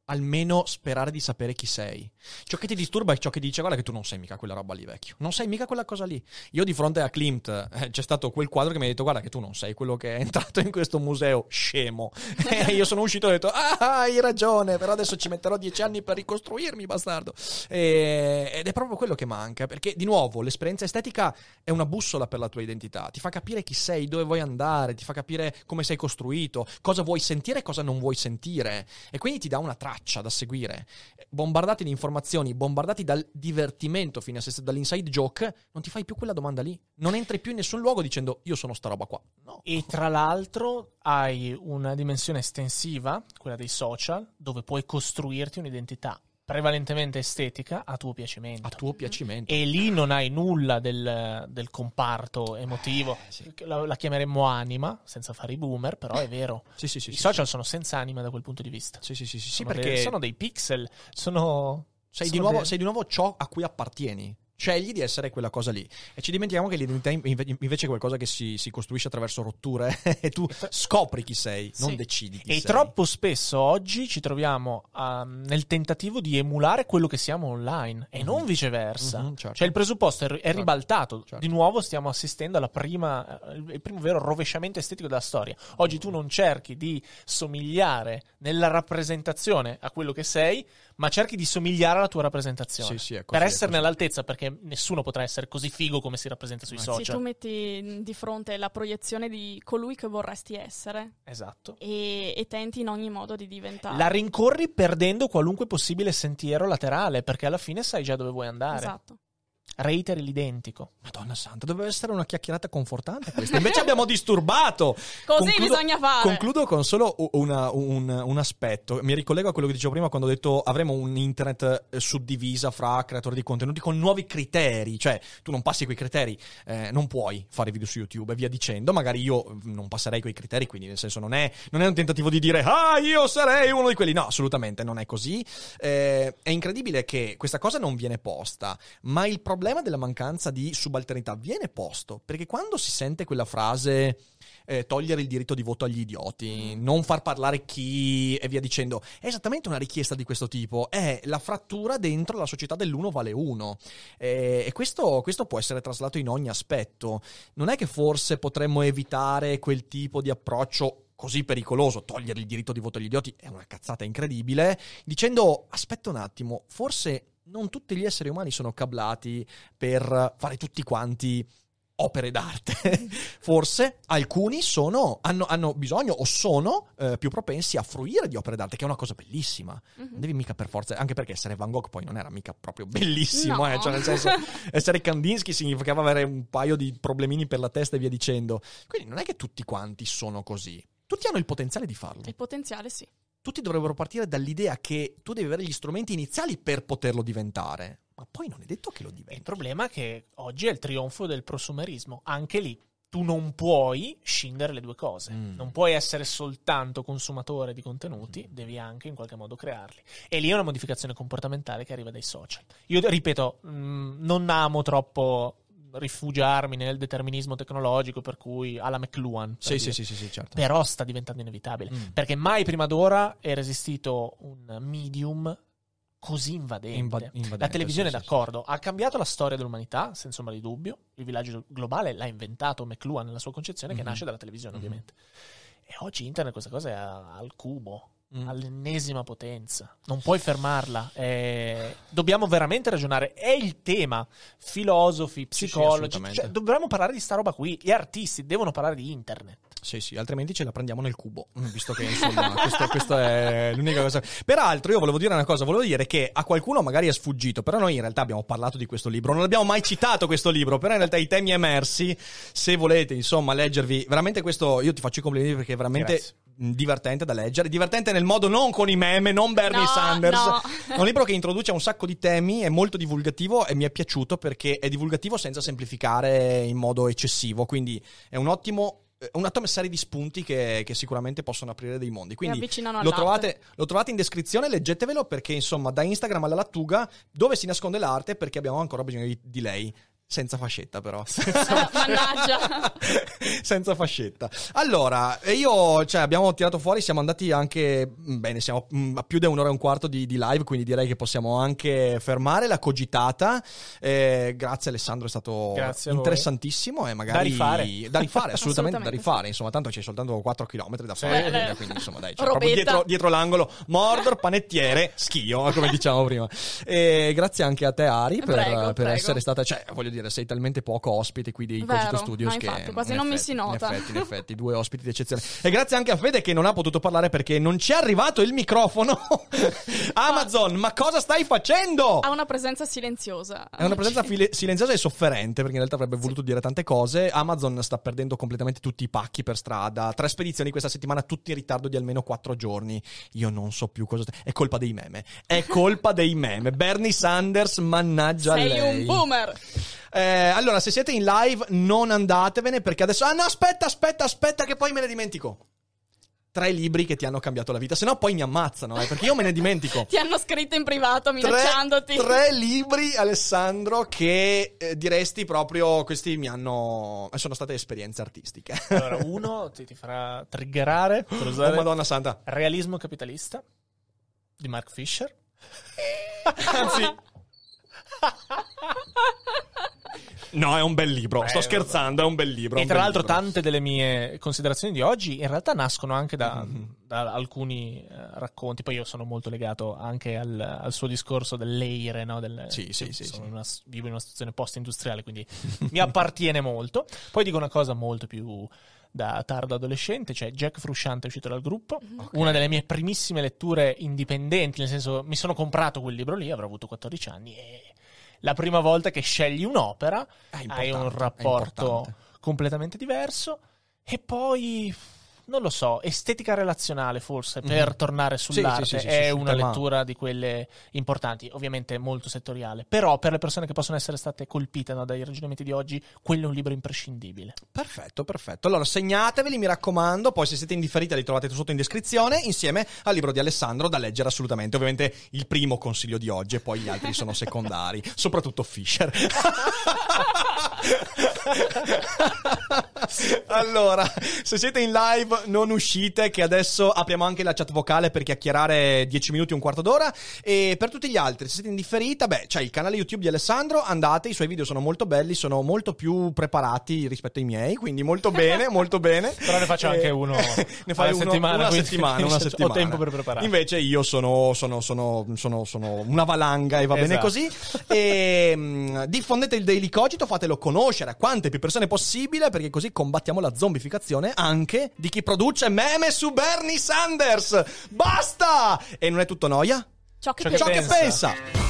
almeno sperare di sapere chi sei. Ciò che ti disturba è ciò che dice guarda che tu non sei mica quella roba lì, vecchio, non sei mica quella cosa lì. Io di fronte a Klimt c'è stato quel quadro che mi ha detto guarda che tu non sei quello che è entrato in questo museo, scemo. E io sono uscito e ho detto ah hai ragione, però adesso ci metterò 10 anni per ricostruirmi, bastardo. Ed è proprio quello che manca, perché di nuovo l'esperienza estetica è una bussola per la tua identità, ti fa capire chi sei, dove vuoi andare, ti fa capire come sei costruito, cosa vuoi sentire e cosa non vuoi sentire, e quindi ti dà una traccia da seguire. Bombardati di informazioni, bombardati dal divertimento fino a se dall'inside joke, non ti fai più quella domanda lì, non entri più in nessun luogo dicendo io sono sta roba qua, no. E tra l'altro hai una dimensione estensiva, quella dei social, dove puoi costruirti un'identità prevalentemente estetica a tuo piacimento, e lì non hai nulla del comparto emotivo, sì. la chiameremmo anima, senza fare i boomer, però è vero. Sì, i social sono senza anima da quel punto di vista, sì, perché sono dei pixel, sei di nuovo ciò a cui appartieni, scegli di essere quella cosa lì, e ci dimentichiamo che l'identità invece è qualcosa che si costruisce attraverso rotture e tu scopri chi sei, non decidi chi sei. Troppo spesso oggi ci troviamo nel tentativo di emulare quello che siamo online e non viceversa, certo. Cioè il presupposto è ribaltato, certo. Di nuovo stiamo assistendo il primo vero rovesciamento estetico della storia. Oggi tu non cerchi di somigliare nella rappresentazione a quello che sei, ma cerchi di somigliare alla tua rappresentazione, è così, per esserne all'altezza, perché nessuno potrà essere così figo come si rappresenta sui social. Se tu metti di fronte la proiezione di colui che vorresti essere, esatto, e tenti in ogni modo di diventare, la rincorri perdendo qualunque possibile sentiero laterale, perché alla fine sai già dove vuoi andare, esatto. Reiteri l'identico. Madonna santa, doveva essere una chiacchierata confortante questa, invece abbiamo disturbato. Così bisogna fare. Concludo con solo un aspetto. Mi ricollego a quello che dicevo prima, quando ho detto avremo un internet suddivisa fra creatori di contenuti con nuovi criteri. Cioè tu non passi quei criteri, non puoi fare video su YouTube e via dicendo. Magari io non passerei quei criteri, quindi nel senso non è un tentativo di dire io sarei uno di quelli. No, assolutamente non è così. È incredibile che questa cosa non viene posta, ma il problema della mancanza di subalternità viene posto, perché quando si sente quella frase togliere il diritto di voto agli idioti, non far parlare chi e via dicendo, è esattamente una richiesta di questo tipo, è la frattura dentro la società dell'uno vale uno, e questo può essere traslato in ogni aspetto. Non è che forse potremmo evitare quel tipo di approccio così pericoloso, togliere il diritto di voto agli idioti è una cazzata incredibile, dicendo aspetta un attimo, forse non tutti gli esseri umani sono cablati per fare tutti quanti opere d'arte. Forse alcuni hanno bisogno o sono più propensi a fruire di opere d'arte, che è una cosa bellissima. Mm-hmm. Non devi mica per forza, anche perché essere Van Gogh poi non era mica proprio bellissimo, no. Cioè nel senso, essere Kandinsky significava avere un paio di problemini per la testa e via dicendo. Quindi non è che tutti quanti sono così. Tutti hanno il potenziale di farlo. Il potenziale, sì. Tutti dovrebbero partire dall'idea che tu devi avere gli strumenti iniziali per poterlo diventare. Ma poi non è detto che lo diventi. Il problema è che oggi è il trionfo del prosumerismo. Anche lì tu non puoi scindere le due cose. Mm. Non puoi essere soltanto consumatore di contenuti, devi anche in qualche modo crearli. E lì è una modificazione comportamentale che arriva dai social. Io ripeto, non amo troppo rifugiarmi nel determinismo tecnologico, per cui alla McLuhan, per sì, certo. Però sta diventando inevitabile, perché mai prima d'ora era esistito un medium così invadente. La televisione è d'accordo, ha cambiato la storia dell'umanità senza ombra di dubbio, il villaggio globale l'ha inventato McLuhan nella sua concezione, che nasce dalla televisione ovviamente, e oggi internet questa cosa è al cubo, all'ennesima potenza, non puoi fermarla. Dobbiamo veramente ragionare, è il tema, filosofi, psicologi, sì, cioè, dovremmo parlare di sta roba qui, gli artisti devono parlare di internet, sì, altrimenti ce la prendiamo nel cubo, visto che insomma questa è l'unica cosa. Peraltro io volevo dire che a qualcuno magari è sfuggito, però noi in realtà abbiamo parlato di questo libro, non abbiamo mai citato questo libro, però in realtà i temi emersi, se volete insomma leggervi veramente questo, io ti faccio i complimenti perché è veramente divertente da leggere, divertente nel modo non con i meme, non Bernie Sanders, no. È un libro che introduce un sacco di temi, è molto divulgativo e mi è piaciuto perché è divulgativo senza semplificare in modo eccessivo, quindi è un ottimo, una serie di spunti che sicuramente possono aprire dei mondi, quindi lo trovate in descrizione, leggetevelo, perché insomma da Instagram alla Lattuga, dove si nasconde l'arte, perché abbiamo ancora bisogno di lei. Senza fascetta, però. Mannaggia! Senza fascetta. Allora, abbiamo tirato fuori, siamo andati anche bene, siamo a più di un'ora e un quarto di live, quindi direi che possiamo anche fermare la cogitata. Grazie Alessandro, è stato interessantissimo. E magari da rifare, assolutamente da rifare. Insomma, tanto c'è soltanto 4 chilometri da fare. Quindi, insomma, dai, cioè, proprio dietro l'angolo, Mordor, panettiere, schio, come diciamo prima. Grazie anche a te, Ari, per essere stata. Cioè, voglio dire, sei talmente poco ospite qui di Cogito Studios, infatti, che quasi non mi si nota. In effetti, 2 ospiti di eccezione. E grazie anche a Fede che non ha potuto parlare perché non ci è arrivato il microfono. Amazon, ma cosa stai facendo? Ha una presenza silenziosa. È una presenza silenziosa e sofferente, perché in realtà avrebbe voluto dire tante cose. Amazon sta perdendo completamente tutti i pacchi per strada. 3 spedizioni questa settimana, tutti in ritardo di almeno 4 giorni. Io non so più cosa. È colpa dei meme. Bernie Sanders, mannaggia lei. Sei un boomer. Allora, se siete in live non andatevene, perché adesso aspetta che poi me ne dimentico 3 libri che ti hanno cambiato la vita, se no poi mi ammazzano, perché io me ne dimentico. Ti hanno scritto in privato minacciandoti. 3 libri, Alessandro, che diresti proprio questi sono state esperienze artistiche. Allora, uno ti farà triggerare, oh madonna santa, Realismo capitalista di Mark Fisher. Anzi, no, è un bel libro. Sto scherzando, è un bel libro. E tra l'altro tante delle mie considerazioni di oggi in realtà nascono anche da alcuni racconti. Poi io sono molto legato anche al suo discorso dell'eire, no? Vivo in una situazione post-industriale, quindi mi appartiene molto. Poi dico una cosa molto più da tardo adolescente, cioè Jack Frusciante è uscito dal gruppo, una delle mie primissime letture indipendenti, nel senso mi sono comprato quel libro lì, avrò avuto 14 anni e la prima volta che scegli un'opera hai un rapporto completamente diverso. E poi, non lo so, estetica relazionale forse, per tornare sull'arte, è una lettura di quelle importanti, ovviamente molto settoriale, però per le persone che possono essere state colpite dai ragionamenti di oggi, quello è un libro imprescindibile. Perfetto, allora segnateveli, mi raccomando, poi se siete indifferiti li trovate sotto in descrizione, insieme al libro di Alessandro da leggere assolutamente, ovviamente il primo consiglio di oggi e poi gli altri sono secondari, soprattutto Fisher. Allora, se siete in live non uscite, che adesso apriamo anche la chat vocale per chiacchierare 10 minuti, un quarto d'ora. E per tutti gli altri, se siete in differita, beh, c'è il canale YouTube di Alessandro, andate, i suoi video sono molto belli, sono molto più preparati rispetto ai miei, quindi molto bene, molto bene. Però ne faccio anche uno ne fai uno settimana, una settimana. Ho tempo per preparare. Invece io sono una valanga e va esatto. Bene così. E diffondete il Daily Cogito, fatelo conoscere a quante più persone possibile, perché così combattiamo la zombificazione anche di chi produce meme su Bernie Sanders. Basta! E non è tutto noia? Ciò che pensa.